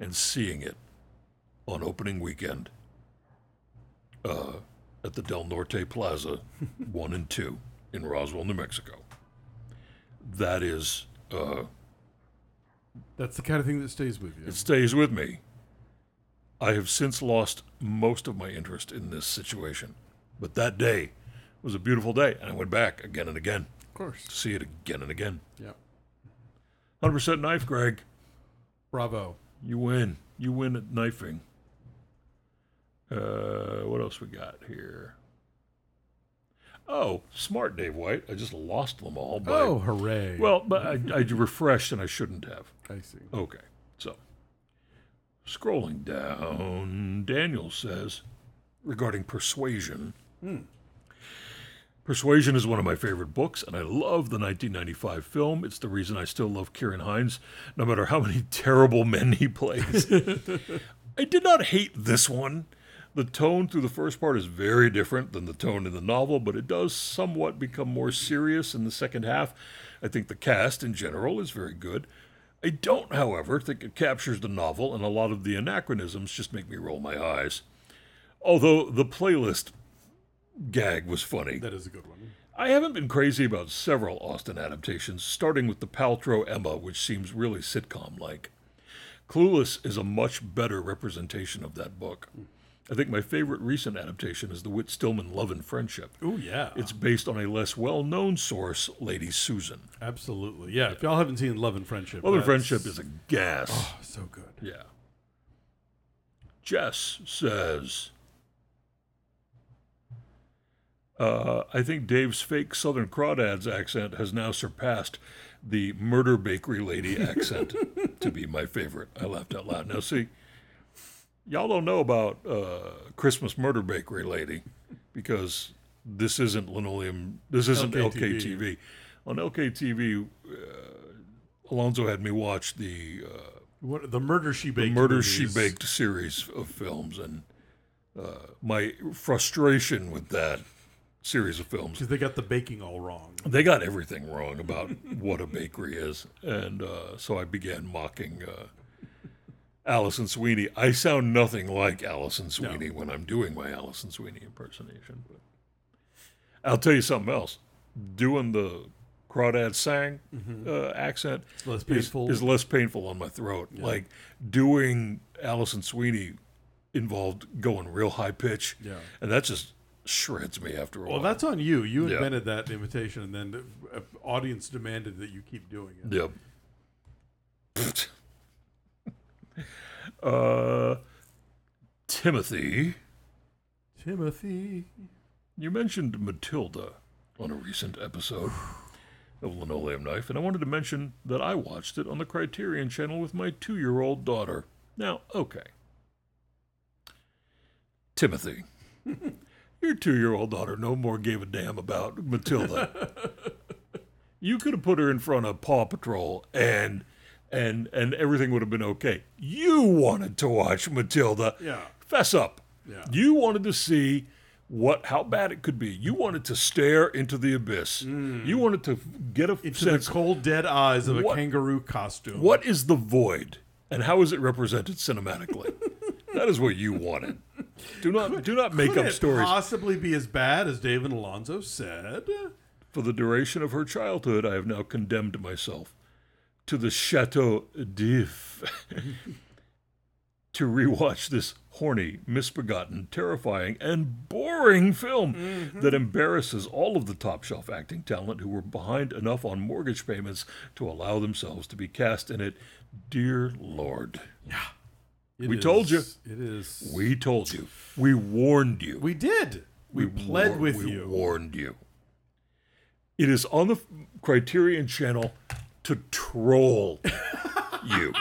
and seeing it on opening weekend at the Del Norte Plaza 1 and 2 in Roswell, New Mexico. That is... That's the kind of thing that stays with you. It stays with me. I have since lost most of my interest in this situation. But that day was a beautiful day, and I went back again and again. Of course. To see it again and again. Yeah. 100% knife, Greg. Bravo. You win. You win at knifing. What else we got here? Oh, smart Dave White. I just lost them all. Oh, hooray. Well, but I refreshed and I shouldn't have. I see. Okay. So, scrolling down, Daniel says, regarding Persuasion. Hmm. Persuasion is one of my favorite books, and I love the 1995 film. It's the reason I still love Ciaran Hinds, no matter how many terrible men he plays. I did not hate this one. The tone through the first part is very different than the tone in the novel, but it does somewhat become more serious in the second half. I think the cast, in general, is very good. I don't, however, think it captures the novel, and a lot of the anachronisms just make me roll my eyes. Although the playlist gag was funny. That is a good one. I haven't been crazy about several Austen adaptations, starting with the Paltrow Emma, which seems really sitcom-like. Clueless is a much better representation of that book. I think my favorite recent adaptation is the Whit Stillman Love and Friendship. Oh, yeah. It's based on a less well-known source, Lady Susan. Absolutely. Yeah, if y'all haven't seen Love and Friendship. Love and Friendship is a gas. Oh, so good. Yeah. Jess says, I think Dave's fake Southern Crawdads accent has now surpassed the Murder Bakery Lady accent to be my favorite. I laughed out loud. Now, see... Y'all don't know about Christmas Murder Bakery Lady because this isn't Linoleum, this isn't LKTV. On LKTV, Alonzo had me watch the Murder She Baked series of films, and my frustration with that series of films. Because they got the baking all wrong. They got everything wrong about what a bakery is, and so I began mocking... Alison Sweeney. I sound nothing like Alison Sweeney when I'm doing my Alison Sweeney impersonation. But I'll tell you something else. Doing the Crawdad Sang accent is less painful on my throat. Yeah. Like doing Alison Sweeney involved going real high pitch. Yeah. And that just shreds me after a while. Well, that's on you. You invented that imitation, and then the audience demanded that you keep doing it. Yep. Yeah. Timothy, you mentioned Matilda on a recent episode of Linoleum Knife, and I wanted to mention that I watched it on the Criterion channel with my 2-year-old daughter. Now, okay. Timothy, your 2-year-old daughter no more gave a damn about Matilda. You could have put her in front of Paw Patrol and everything would have been okay. You wanted to watch Matilda. Yeah. Fess up. Yeah. You wanted to see how bad it could be. You wanted to stare into the abyss. Mm. You wanted to get a into sense the cold, dead eyes of a kangaroo costume. What is the void, and how is it represented cinematically? That is what you wanted. Do not make up stories. Could it possibly be as bad as Dave and Alonzo said? For the duration of her childhood, I have now condemned myself to the Chateau d'If to rewatch this horny, misbegotten, terrifying, and boring film that embarrasses all of the top-shelf acting talent who were behind enough on mortgage payments to allow themselves to be cast in it. Dear Lord. Yeah. We told you. We warned you. We did. We pled with you. We warned you. It is on the Criterion Channel to troll you.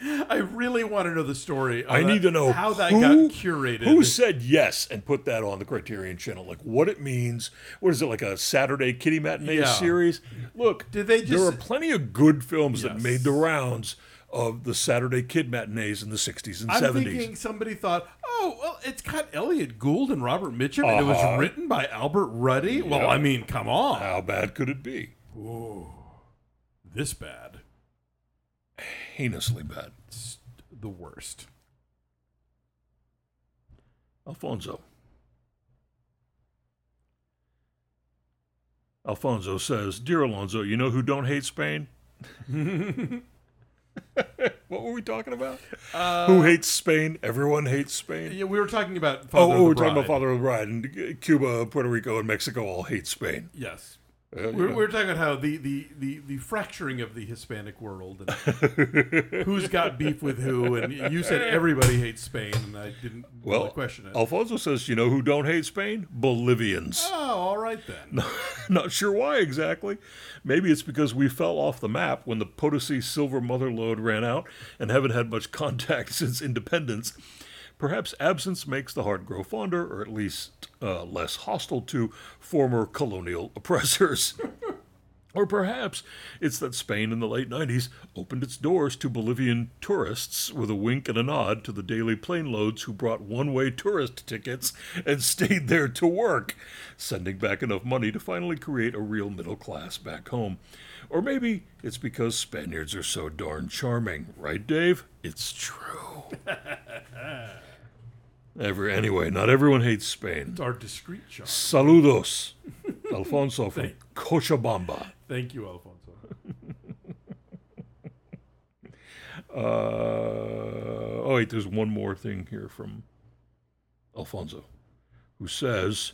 I really want to know the story. I need to know how that got curated. Who said yes and put that on the Criterion Channel? Like what it means. What is it, like a Saturday kiddie matinee series? Look, there are plenty of good films that made the rounds of the Saturday kid matinees in the 60s and 70s. I'm thinking somebody thought, oh, well, it's got Elliot Gould and Robert Mitchum, and it was written by Albert Ruddy. Yep. Well, I mean, come on. How bad could it be? Whoa. This bad. Heinously bad. It's the worst. Alfonso says, Dear Alonzo, you know who don't hate Spain? What were we talking about? Who hates Spain? Everyone hates Spain. Yeah, we were talking about Father of the Bride. Oh, we were talking about Father of the Bride. And Cuba, Puerto Rico, and Mexico all hate Spain. Yes. We're talking about how the fracturing of the Hispanic world and who's got beef with who, and you said everybody hates Spain, and I didn't really question it. Alfonso says, you know who don't hate Spain? Bolivians. Oh, all right then. Not sure why exactly. Maybe it's because we fell off the map when the Potosi silver mother lode ran out and haven't had much contact since independence. Perhaps absence makes the heart grow fonder, or at least less hostile to former colonial oppressors. Or perhaps it's that Spain in the late 90s opened its doors to Bolivian tourists with a wink and a nod to the daily plane loads who brought one-way tourist tickets and stayed there to work, sending back enough money to finally create a real middle class back home. Or maybe it's because Spaniards are so darn charming. Right, Dave? It's true. Anyway, not everyone hates Spain. It's our discreet charm. Saludos, Alfonso from Cochabamba. Thank you, Alfonso. Wait, there's one more thing here from Alfonso, who says...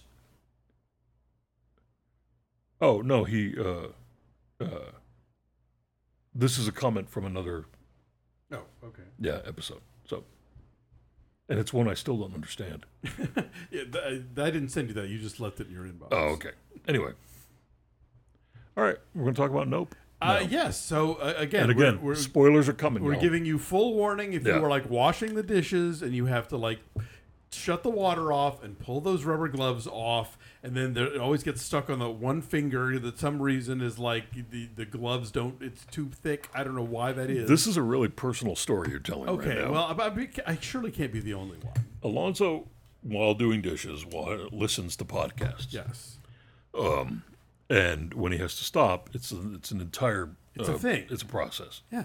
Oh, no, he... this is a comment from another... Oh, okay. Yeah, episode. So... And it's one I still don't understand. I didn't send you that. You just left it in your inbox. Oh, okay. Anyway. All right. We're going to talk about Nope. Yes. So, again, spoilers are coming. We're giving you full warning. If you were, washing the dishes and you have to, shut the water off and pull those rubber gloves off, and then it always gets stuck on the one finger that some reason is, the gloves don't... It's too thick. I don't know why that is. This is a really personal story you're telling right now. Okay, well, I surely can't be the only one. Alonzo, while doing dishes, listens to podcasts. Yes. And when he has to stop, it's a thing. It's a process. Yeah.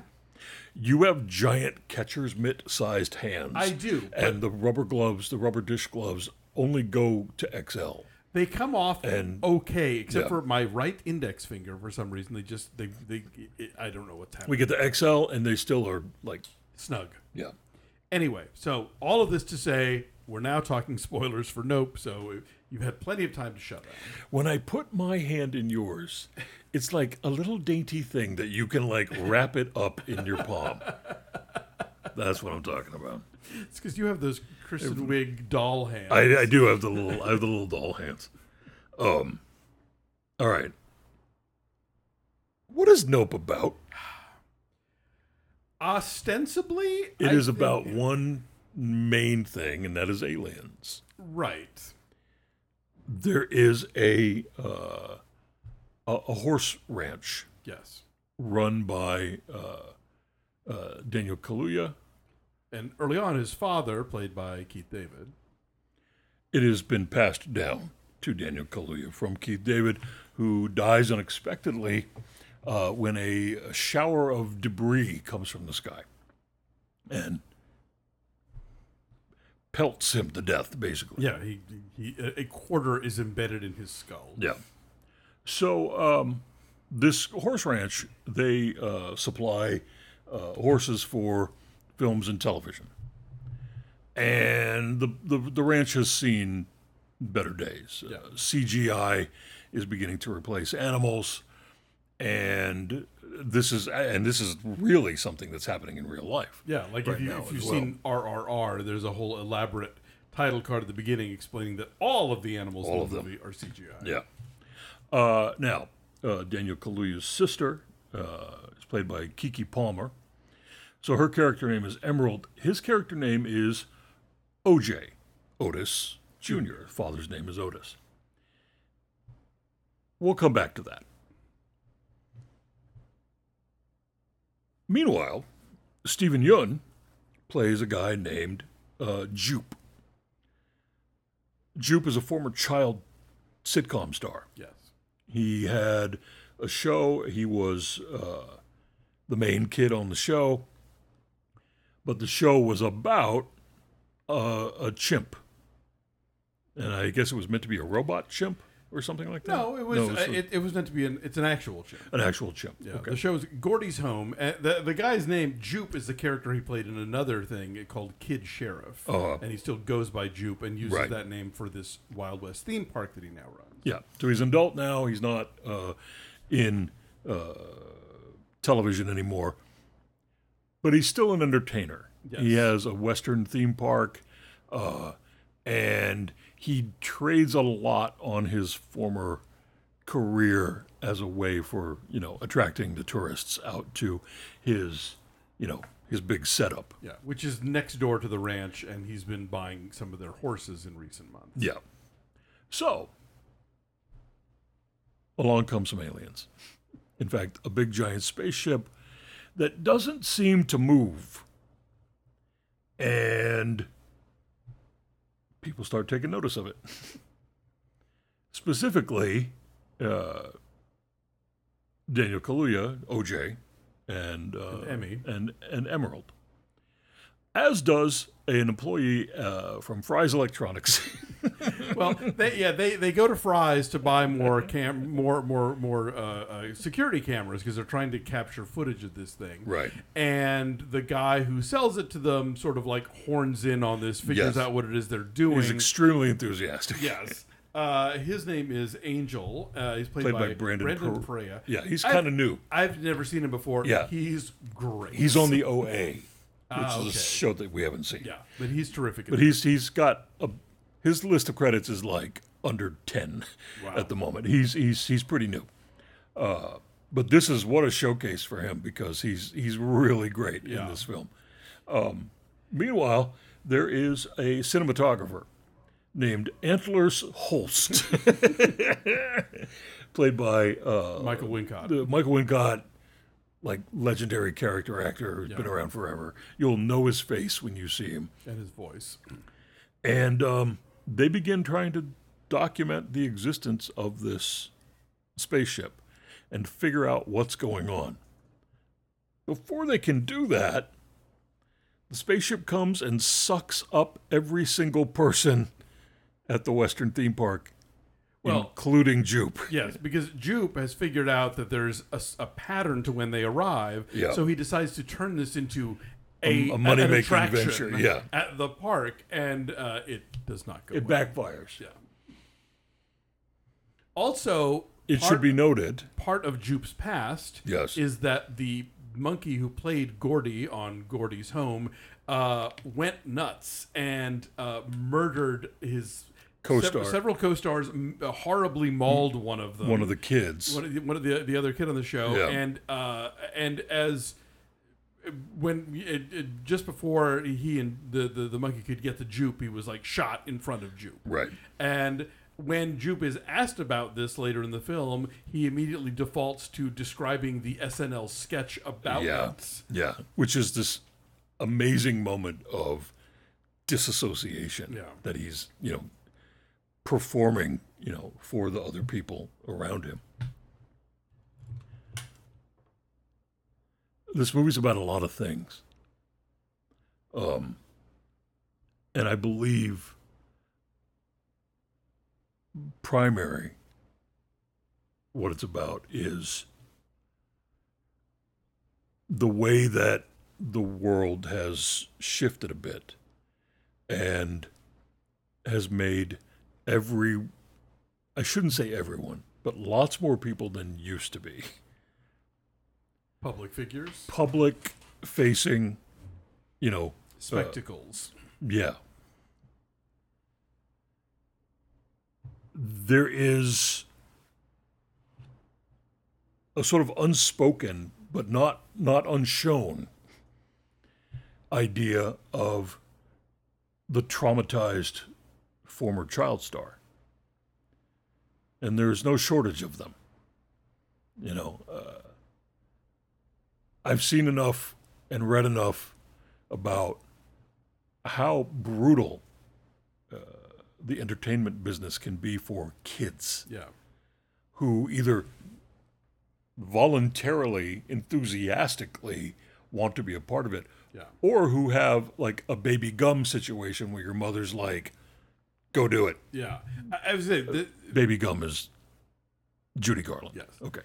You have giant catcher's mitt-sized hands. I do. And the rubber dish gloves, only go to XL. They come off except for my right index finger. For some reason, they I don't know what's happening. We get the XL, and they still are snug. Yeah. Anyway, so all of this to say, we're now talking spoilers for Nope. So you've had plenty of time to shut up. When I put my hand in yours, it's like a little dainty thing that you can wrap it up in your palm. That's what I'm talking about. It's because you have those Kristen Wiig doll hands. I do have the little doll hands. All right. What is Nope about? Ostensibly, it is about one main thing, and that is aliens. Right. There is a horse ranch. Yes. Run by Daniel Kaluuya. And early on, his father, played by Keith David. It has been passed down to Daniel Kaluuya from Keith David, who dies unexpectedly when a shower of debris comes from the sky and pelts him to death, basically. Yeah, a quarter is embedded in his skull. Yeah. So this horse ranch, they supply horses for films and television. And the ranch has seen better days. Yeah. CGI is beginning to replace animals, and this is really something that's happening in real life. Yeah, like right if you've seen RRR, there's a whole elaborate title card at the beginning explaining that all of the animals in the movie are CGI. Yeah. Now, Daniel Kaluuya's sister is played by Kiki Palmer. So her character name is Emerald. His character name is OJ, Otis Jr. Father's name is Otis. We'll come back to that. Meanwhile, Steven Yeun plays a guy named Jupe. Jupe is a former child sitcom star. Yes. He had a show. He was the main kid on the show. But the show was about a chimp. And I guess it was meant to be a robot chimp or something like that? No, it was meant to be it's an actual chimp. An actual chimp. Yeah. Okay. The show is Gordy's Home. And the guy's name, Jupe, is the character he played in another thing called Kid Sheriff. And he still goes by Jupe and uses that name for this Wild West theme park that he now runs. Yeah. So he's an adult now. He's not in television anymore. But he's still an entertainer. Yes. He has a Western theme park, and he trades a lot on his former career as a way for, attracting the tourists out to his, his big setup. Yeah, which is next door to the ranch, and he's been buying some of their horses in recent months. Yeah. So, along come some aliens. In fact, a big giant spaceship that doesn't seem to move. And people start taking notice of it. Specifically, Daniel Kaluuya, OJ, and Emmy, and Emerald. As does an employee from Fry's Electronics. Well, they go to Fry's to buy more security cameras because they're trying to capture footage of this thing. Right. And the guy who sells it to them sort of like horns in on this, figures out what it is they're doing. He's extremely enthusiastic. Yes. His name is Angel. He's played by Brandon Perea. Yeah, he's kind of new. I've never seen him before. Yeah. He's great. He's on the OA. Which is a show that we haven't seen. Yeah, but he's terrific. But he's got his list of credits is like under 10 at the moment. He's pretty new, but this is what a showcase for him because he's really great in this film. Meanwhile, there is a cinematographer named Antlers Holst, played by Michael Wincott. Michael Wincott. Like legendary character actor who's been around forever. You'll know his face when you see him. And his voice. And they begin trying to document the existence of this spaceship and figure out what's going on. Before they can do that, the spaceship comes and sucks up every single person at the Western theme park. Well, including Jupe. Yes, because Jupe has figured out that there's a pattern to when they arrive, so he decides to turn this into a money-making venture at the park, and it does not go well. It backfires. Yeah. Also, it should be noted, part of Jupe's past is that the monkey who played Gordy on Gordy's Home went nuts and murdered his co-star. Several co-stars horribly mauled one of them. One of the kids. One of the other kid on the show. Yeah. And as when just before he and the monkey could get to Jupe, he was like shot in front of Jupe. Right. And when Jupe is asked about this later in the film, he immediately defaults to describing the SNL sketch about it. Yeah, which is this amazing moment of disassociation that he's, you know, performing, you know, for the other people around him. This movie's about a lot of things. And I believe primary what it's about is the way that the world has shifted a bit and has made I shouldn't say everyone, but lots more people than used to be. Public figures? Public facing, you know. Spectacles. Yeah. There is a sort of unspoken, but not unshown, idea of the traumatized former child star. And there is no shortage of them. You know, I've seen enough and read enough about how brutal the entertainment business can be for kids who either voluntarily, enthusiastically want to be a part of it or who have like a baby gum situation where your mother's like, go do it. Yeah. I was saying, baby gum is Judy Garland. Yes. Okay.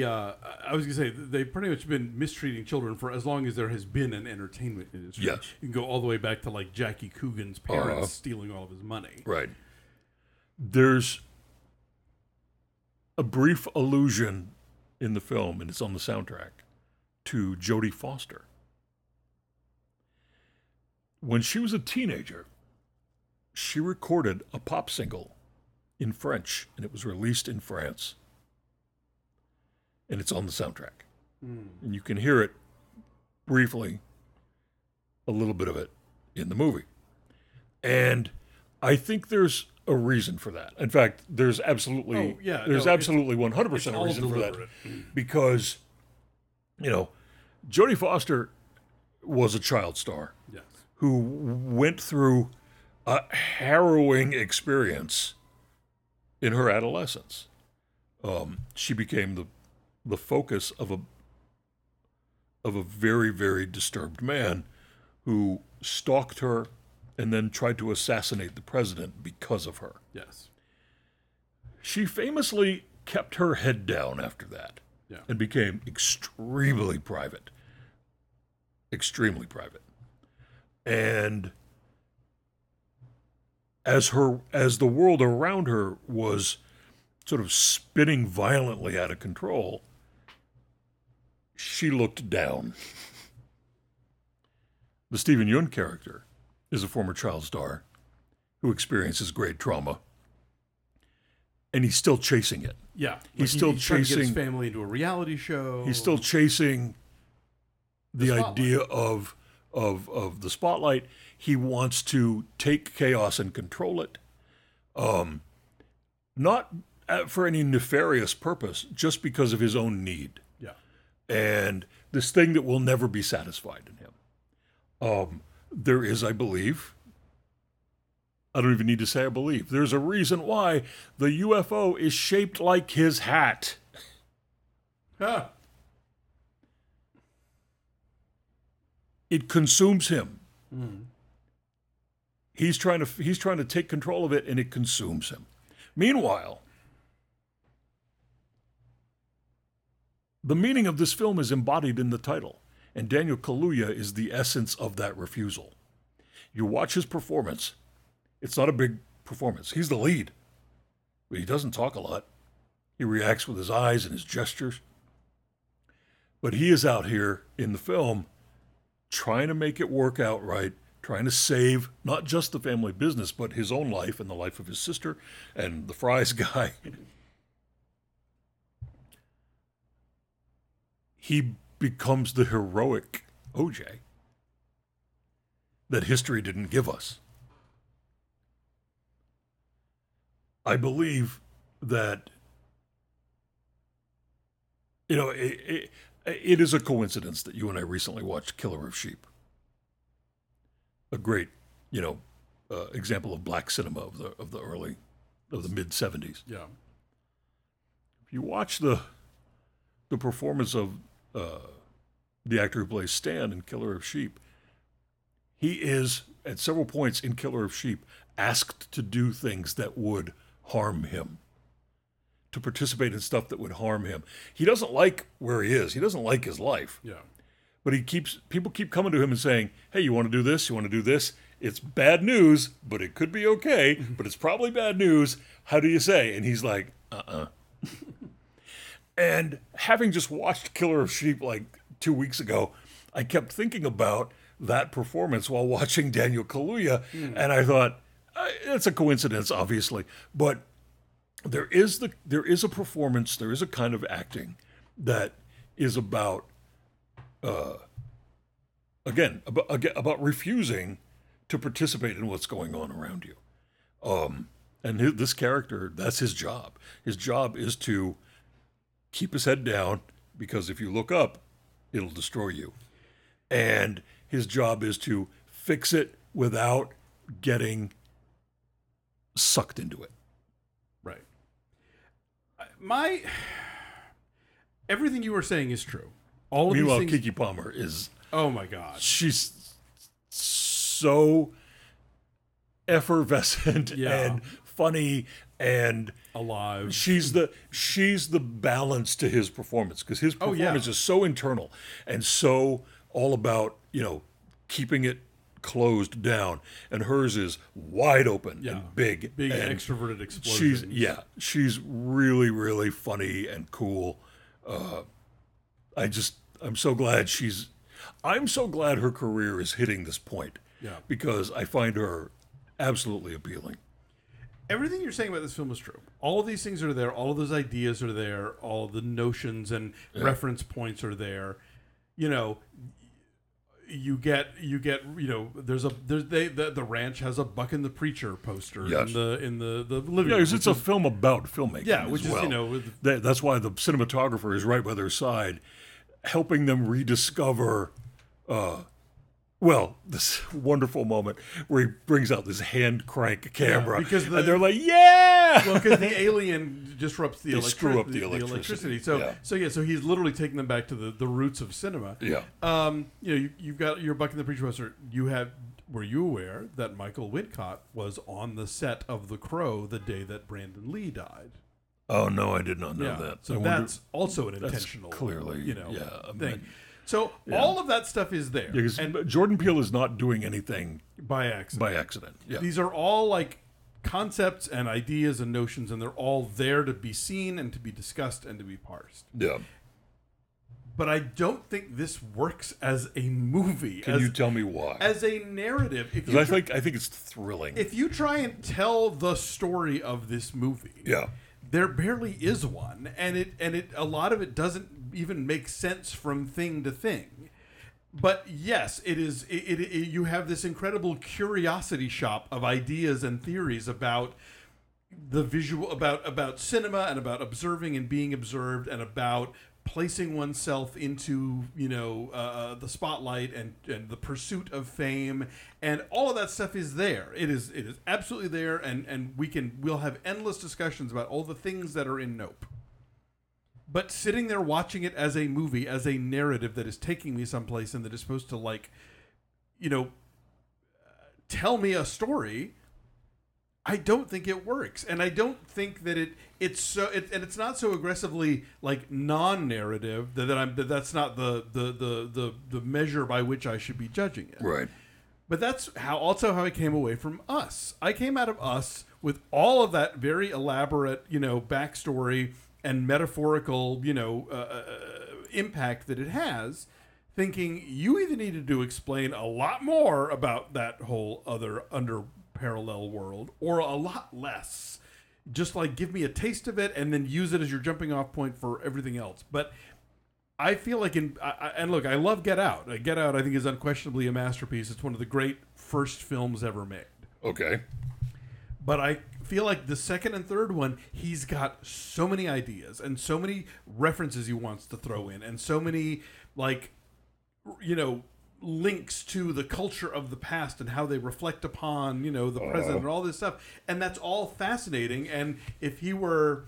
I was going to say, they've pretty much been mistreating children for as long as there has been an entertainment industry. Yes. You can go all the way back to, like, Jackie Coogan's parents stealing all of his money. Right. There's a brief allusion in the film, and it's on the soundtrack, to Jodie Foster. When she was a teenager, she recorded a pop single in French, and it was released in France. And it's on the soundtrack. Mm. And you can hear it briefly, a little bit of it in the movie. And I think there's a reason for that. In fact, there's absolutely 100% a reason for that. Because, you know, Jodie Foster was a child star who went through a harrowing experience in her adolescence. She became the focus of a very, very disturbed man who stalked her and then tried to assassinate the president because of her. Yes. She famously kept her head down after that and became extremely private. Extremely private. And as the world around her was sort of spinning violently out of control, she looked down. The Steven Yeun character is a former child star who experiences great trauma, and he's still chasing it. Yeah, he's still chasing, trying to get his family into a reality show. He's still chasing the idea of the spotlight. He wants to take chaos and control it, not for any nefarious purpose, just because of his own need. Yeah. And this thing that will never be satisfied in him. There is, I believe, I don't even need to say I believe, there's a reason why the UFO is shaped like his hat. Huh. It consumes him. Mm. He's trying to take control of it, and it consumes him. Meanwhile, the meaning of this film is embodied in the title, and Daniel Kaluuya is the essence of that refusal. You watch his performance. It's not a big performance. He's the lead, but he doesn't talk a lot. He reacts with his eyes and his gestures. But he is out here in the film trying to make it work out right, trying to save not just the family business, but his own life and the life of his sister and the fries guy. He becomes the heroic OJ that history didn't give us. I believe that, you know, it is a coincidence that you and I recently watched Killer of Sheep. A great, you know, example of black cinema of the mid-'70s. Yeah. If you watch the performance of the actor who plays Stan in Killer of Sheep, he is, at several points in Killer of Sheep, asked to do things that would harm him, to participate in stuff that would harm him. He doesn't like where he is. He doesn't like his life. Yeah. But people keep coming to him and saying, hey, you want to do this? You want to do this? It's bad news, but it could be okay, but it's probably bad news. How do you say? And he's like, And having just watched Killer of Sheep like 2 weeks ago, I kept thinking about that performance while watching Daniel Kaluuya. And I thought, it's a coincidence, obviously, but there is a performance, there is a kind of acting that is about, about refusing to participate in what's going on around you. And this character, that's his job. His job is to keep his head down, because if you look up, it'll destroy you. And his job is to fix it without getting sucked into it. Right. Everything you were saying is true. All of Meanwhile, these things... Keke Palmer is... Oh, my God. She's so effervescent and funny and... alive. She's the balance to his performance, because his performance is so internal and so all about, you know, keeping it closed down, and hers is wide open and big and extroverted explosions. She's really, really funny and cool. I'm so glad her career is hitting this point. Yeah. Because I find her absolutely appealing. Everything you're saying about this film is true. All of these things are there. All of those ideas are there. All the notions and reference points are there. You know, the ranch has a Buck and the Preacher poster in the living room. Yeah, because it's a film about filmmaking. Yeah, which is, you know, that's why the cinematographer is right by their side, helping them rediscover. Well, this wonderful moment where he brings out this hand crank camera, and they're like, "Yeah!" Well, because the alien disrupts the electricity. So he's literally taking them back to the roots of cinema. Yeah. You know, you've got your Buck and the Preacher poster. Were you aware that Michael Wincott was on the set of The Crow the day that Brandon Lee died? Oh no, I did not know that. So that's also an intentional, clearly, thing. So all of that stuff is there. Yeah, and Jordan Peele is not doing anything by accident. Yeah. These are all like concepts and ideas and notions, and they're all there to be seen and to be discussed and to be parsed. Yeah. But I don't think this works as a movie. Can you tell me why? As a narrative. Because I think it's thrilling. If you try and tell the story of this movie, there barely is one, and a lot of it doesn't even make sense from thing to thing. But yes, it is. You have this incredible curiosity shop of ideas and theories about the visual, about cinema, and about observing and being observed, and about placing oneself into, you know, the spotlight and the pursuit of fame, and all of that stuff is there. It is absolutely there, and we'll have endless discussions about all the things that are in Nope. But sitting there watching it as a movie, as a narrative that is taking me someplace and that is supposed to, like, you know, tell me a story, I don't think it works. And I don't think that it's not so aggressively like non-narrative that's not the measure by which I should be judging it. Right. But that's how I came away from Us. I came out of Us with all of that very elaborate, you know, backstory and metaphorical, you know, impact that it has, thinking you either needed to explain a lot more about that whole other under parallel world, or a lot less. Just like give me a taste of it and then use it as your jumping off point for everything else. But I feel like and look, I love Get Out. Get Out, I think, is unquestionably a masterpiece. It's one of the great first films ever made. Okay. But I feel like the second and third one, he's got so many ideas and so many references he wants to throw in and so many, like, you know, links to the culture of the past and how they reflect upon, you know, the present and all this stuff. And that's all fascinating. And if he were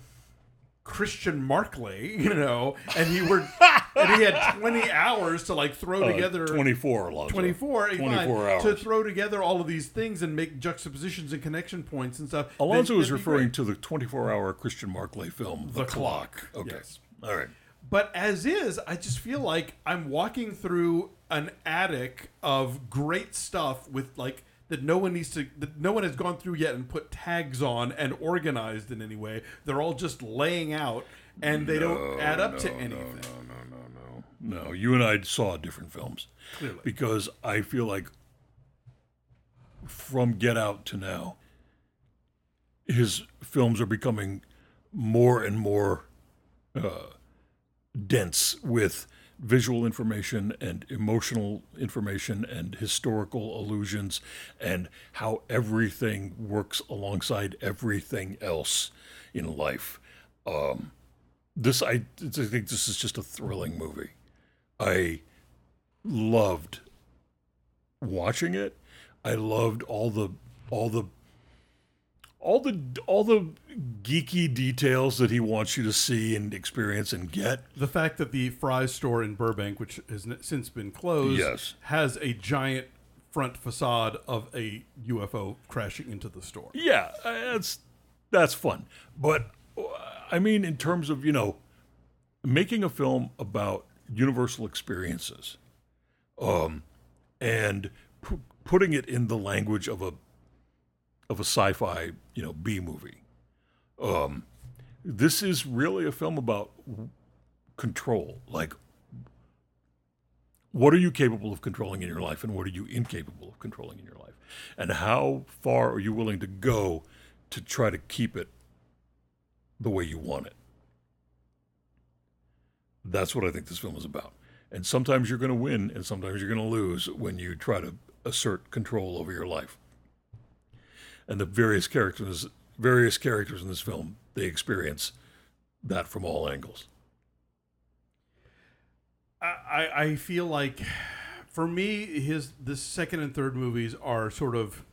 Christian Markley, you know, and he were and he had 20 hours to like throw together 24 hours to throw together all of these things and make juxtapositions and connection points and stuff. Alonzo is referring to the 24-hour Christian Markley film, The Clock. Okay. Yes. All right. But as is, I just feel like I'm walking through an attic of great stuff with like that no one has gone through yet and put tags on and organized in any way. They're all just laying out, and they don't add up to anything. No. You and I saw different films. Clearly. Because I feel like from Get Out to now, his films are becoming more and more dense with visual information and emotional information and historical allusions and how everything works alongside everything else in life. I think this is just a thrilling movie. I loved watching it. I loved all the geeky details that he wants you to see and experience and get. The fact that the Fry's store in Burbank, which has since been closed, has a giant front facade of a UFO crashing into the store. Yeah, that's fun. But, I mean, in terms of, you know, making a film about universal experiences and putting it in the language of a sci-fi, you know, B movie. This is really a film about control. Like, what are you capable of controlling in your life, and what are you incapable of controlling in your life? And how far are you willing to go to try to keep it the way you want it? That's what I think this film is about. And sometimes you're going to win, and sometimes you're going to lose when you try to assert control over your life. And the various characters in this film, they experience that from all angles. I feel like, for me, the second and third movies are sort of,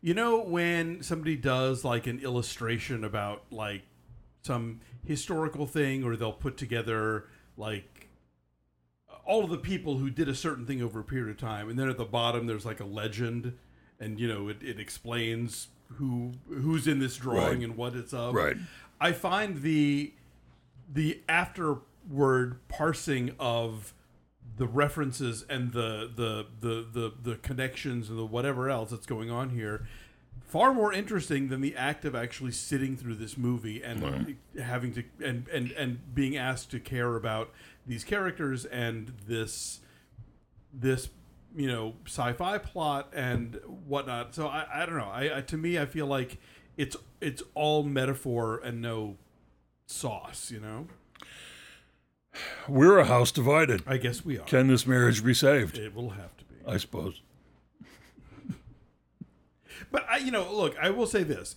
you know, when somebody does like an illustration about like some historical thing, or they'll put together like all of the people who did a certain thing over a period of time, and then at the bottom there's like a legend. And, you know, it explains who's in this drawing and what it's of. Right. I find the afterward parsing of the references and the connections and the whatever else that's going on here far more interesting than the act of actually sitting through this movie and having to and being asked to care about these characters and this. You know, sci-fi plot and whatnot. So I don't know. To me, I feel like it's all metaphor and no sauce. You know, we're a house divided. I guess we are. Can this marriage be saved? It will have to be, I suppose. But look, I will say this: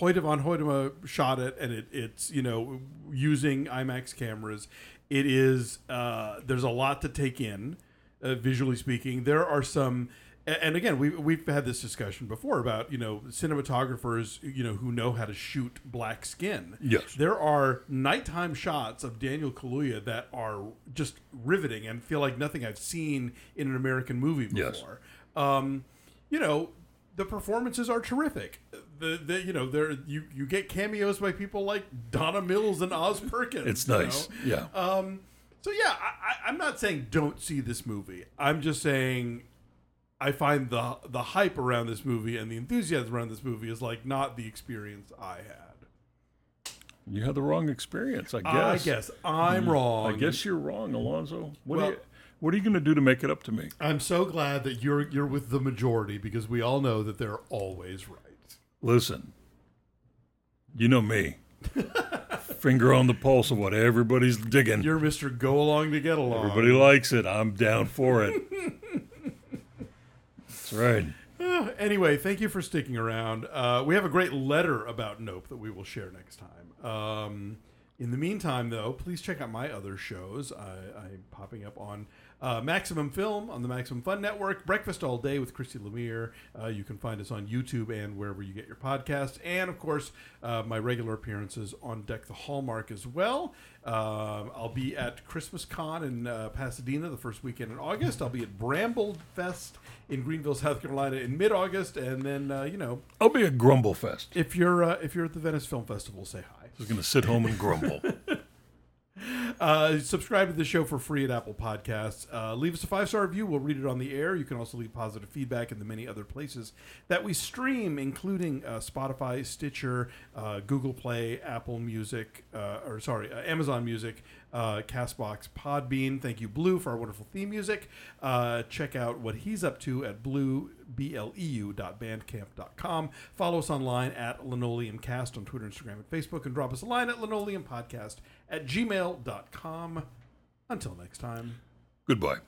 Hoyte van Hoytema shot it, and it's using IMAX cameras. It is there's a lot to take in. Visually speaking, there are some, and again, we've had this discussion before about cinematographers who know how to shoot black skin. Yes, there are nighttime shots of Daniel Kaluuya that are just riveting and feel like nothing I've seen in an American movie before. Yes. The performances are terrific. You get cameos by people like Donna Mills and Oz Perkins. It's nice. Yeah. So yeah, I'm not saying don't see this movie. I'm just saying I find the hype around this movie and the enthusiasm around this movie is like not the experience I had. You had the wrong experience, I guess. I'm wrong. I guess you're wrong, Alonzo. What are you going to do to make it up to me? I'm so glad that you're with the majority because we all know that they're always right. Listen, you know me. finger on the pulse of what everybody's digging. You're Mr. Go Along to Get Along. Everybody likes it. I'm down for it. That's right. Anyway, thank you for sticking around. We have a great letter about Nope that we will share next time. In the meantime, though, please check out my other shows. I'm popping up on Maximum Film on the Maximum Fun Network, Breakfast All Day with Christy Lemire. You can find us on YouTube and wherever you get your podcasts. And, of course, my regular appearances on Deck the Hallmark as well. I'll be at Christmas Con in Pasadena the first weekend in August. I'll be at Bramble Fest in Greenville, South Carolina in mid-August. And then, I'll be at Grumble Fest. If you're at the Venice Film Festival, say hi. I was going to sit home and grumble. Subscribe to the show for free at Apple Podcasts. Leave us a 5-star review. We'll read it on the air. You can also leave positive feedback in the many other places that we stream, including Spotify, Stitcher, Google Play, Apple Music, Amazon Music, Castbox, Podbean. Thank you, Blue, for our wonderful theme music. Check out what he's up to at bleu.bandcamp.com. Follow us online at LinoleumCast on Twitter, Instagram, and Facebook, and drop us a line at linoleumpodcast@gmail.com. Until next time. Goodbye.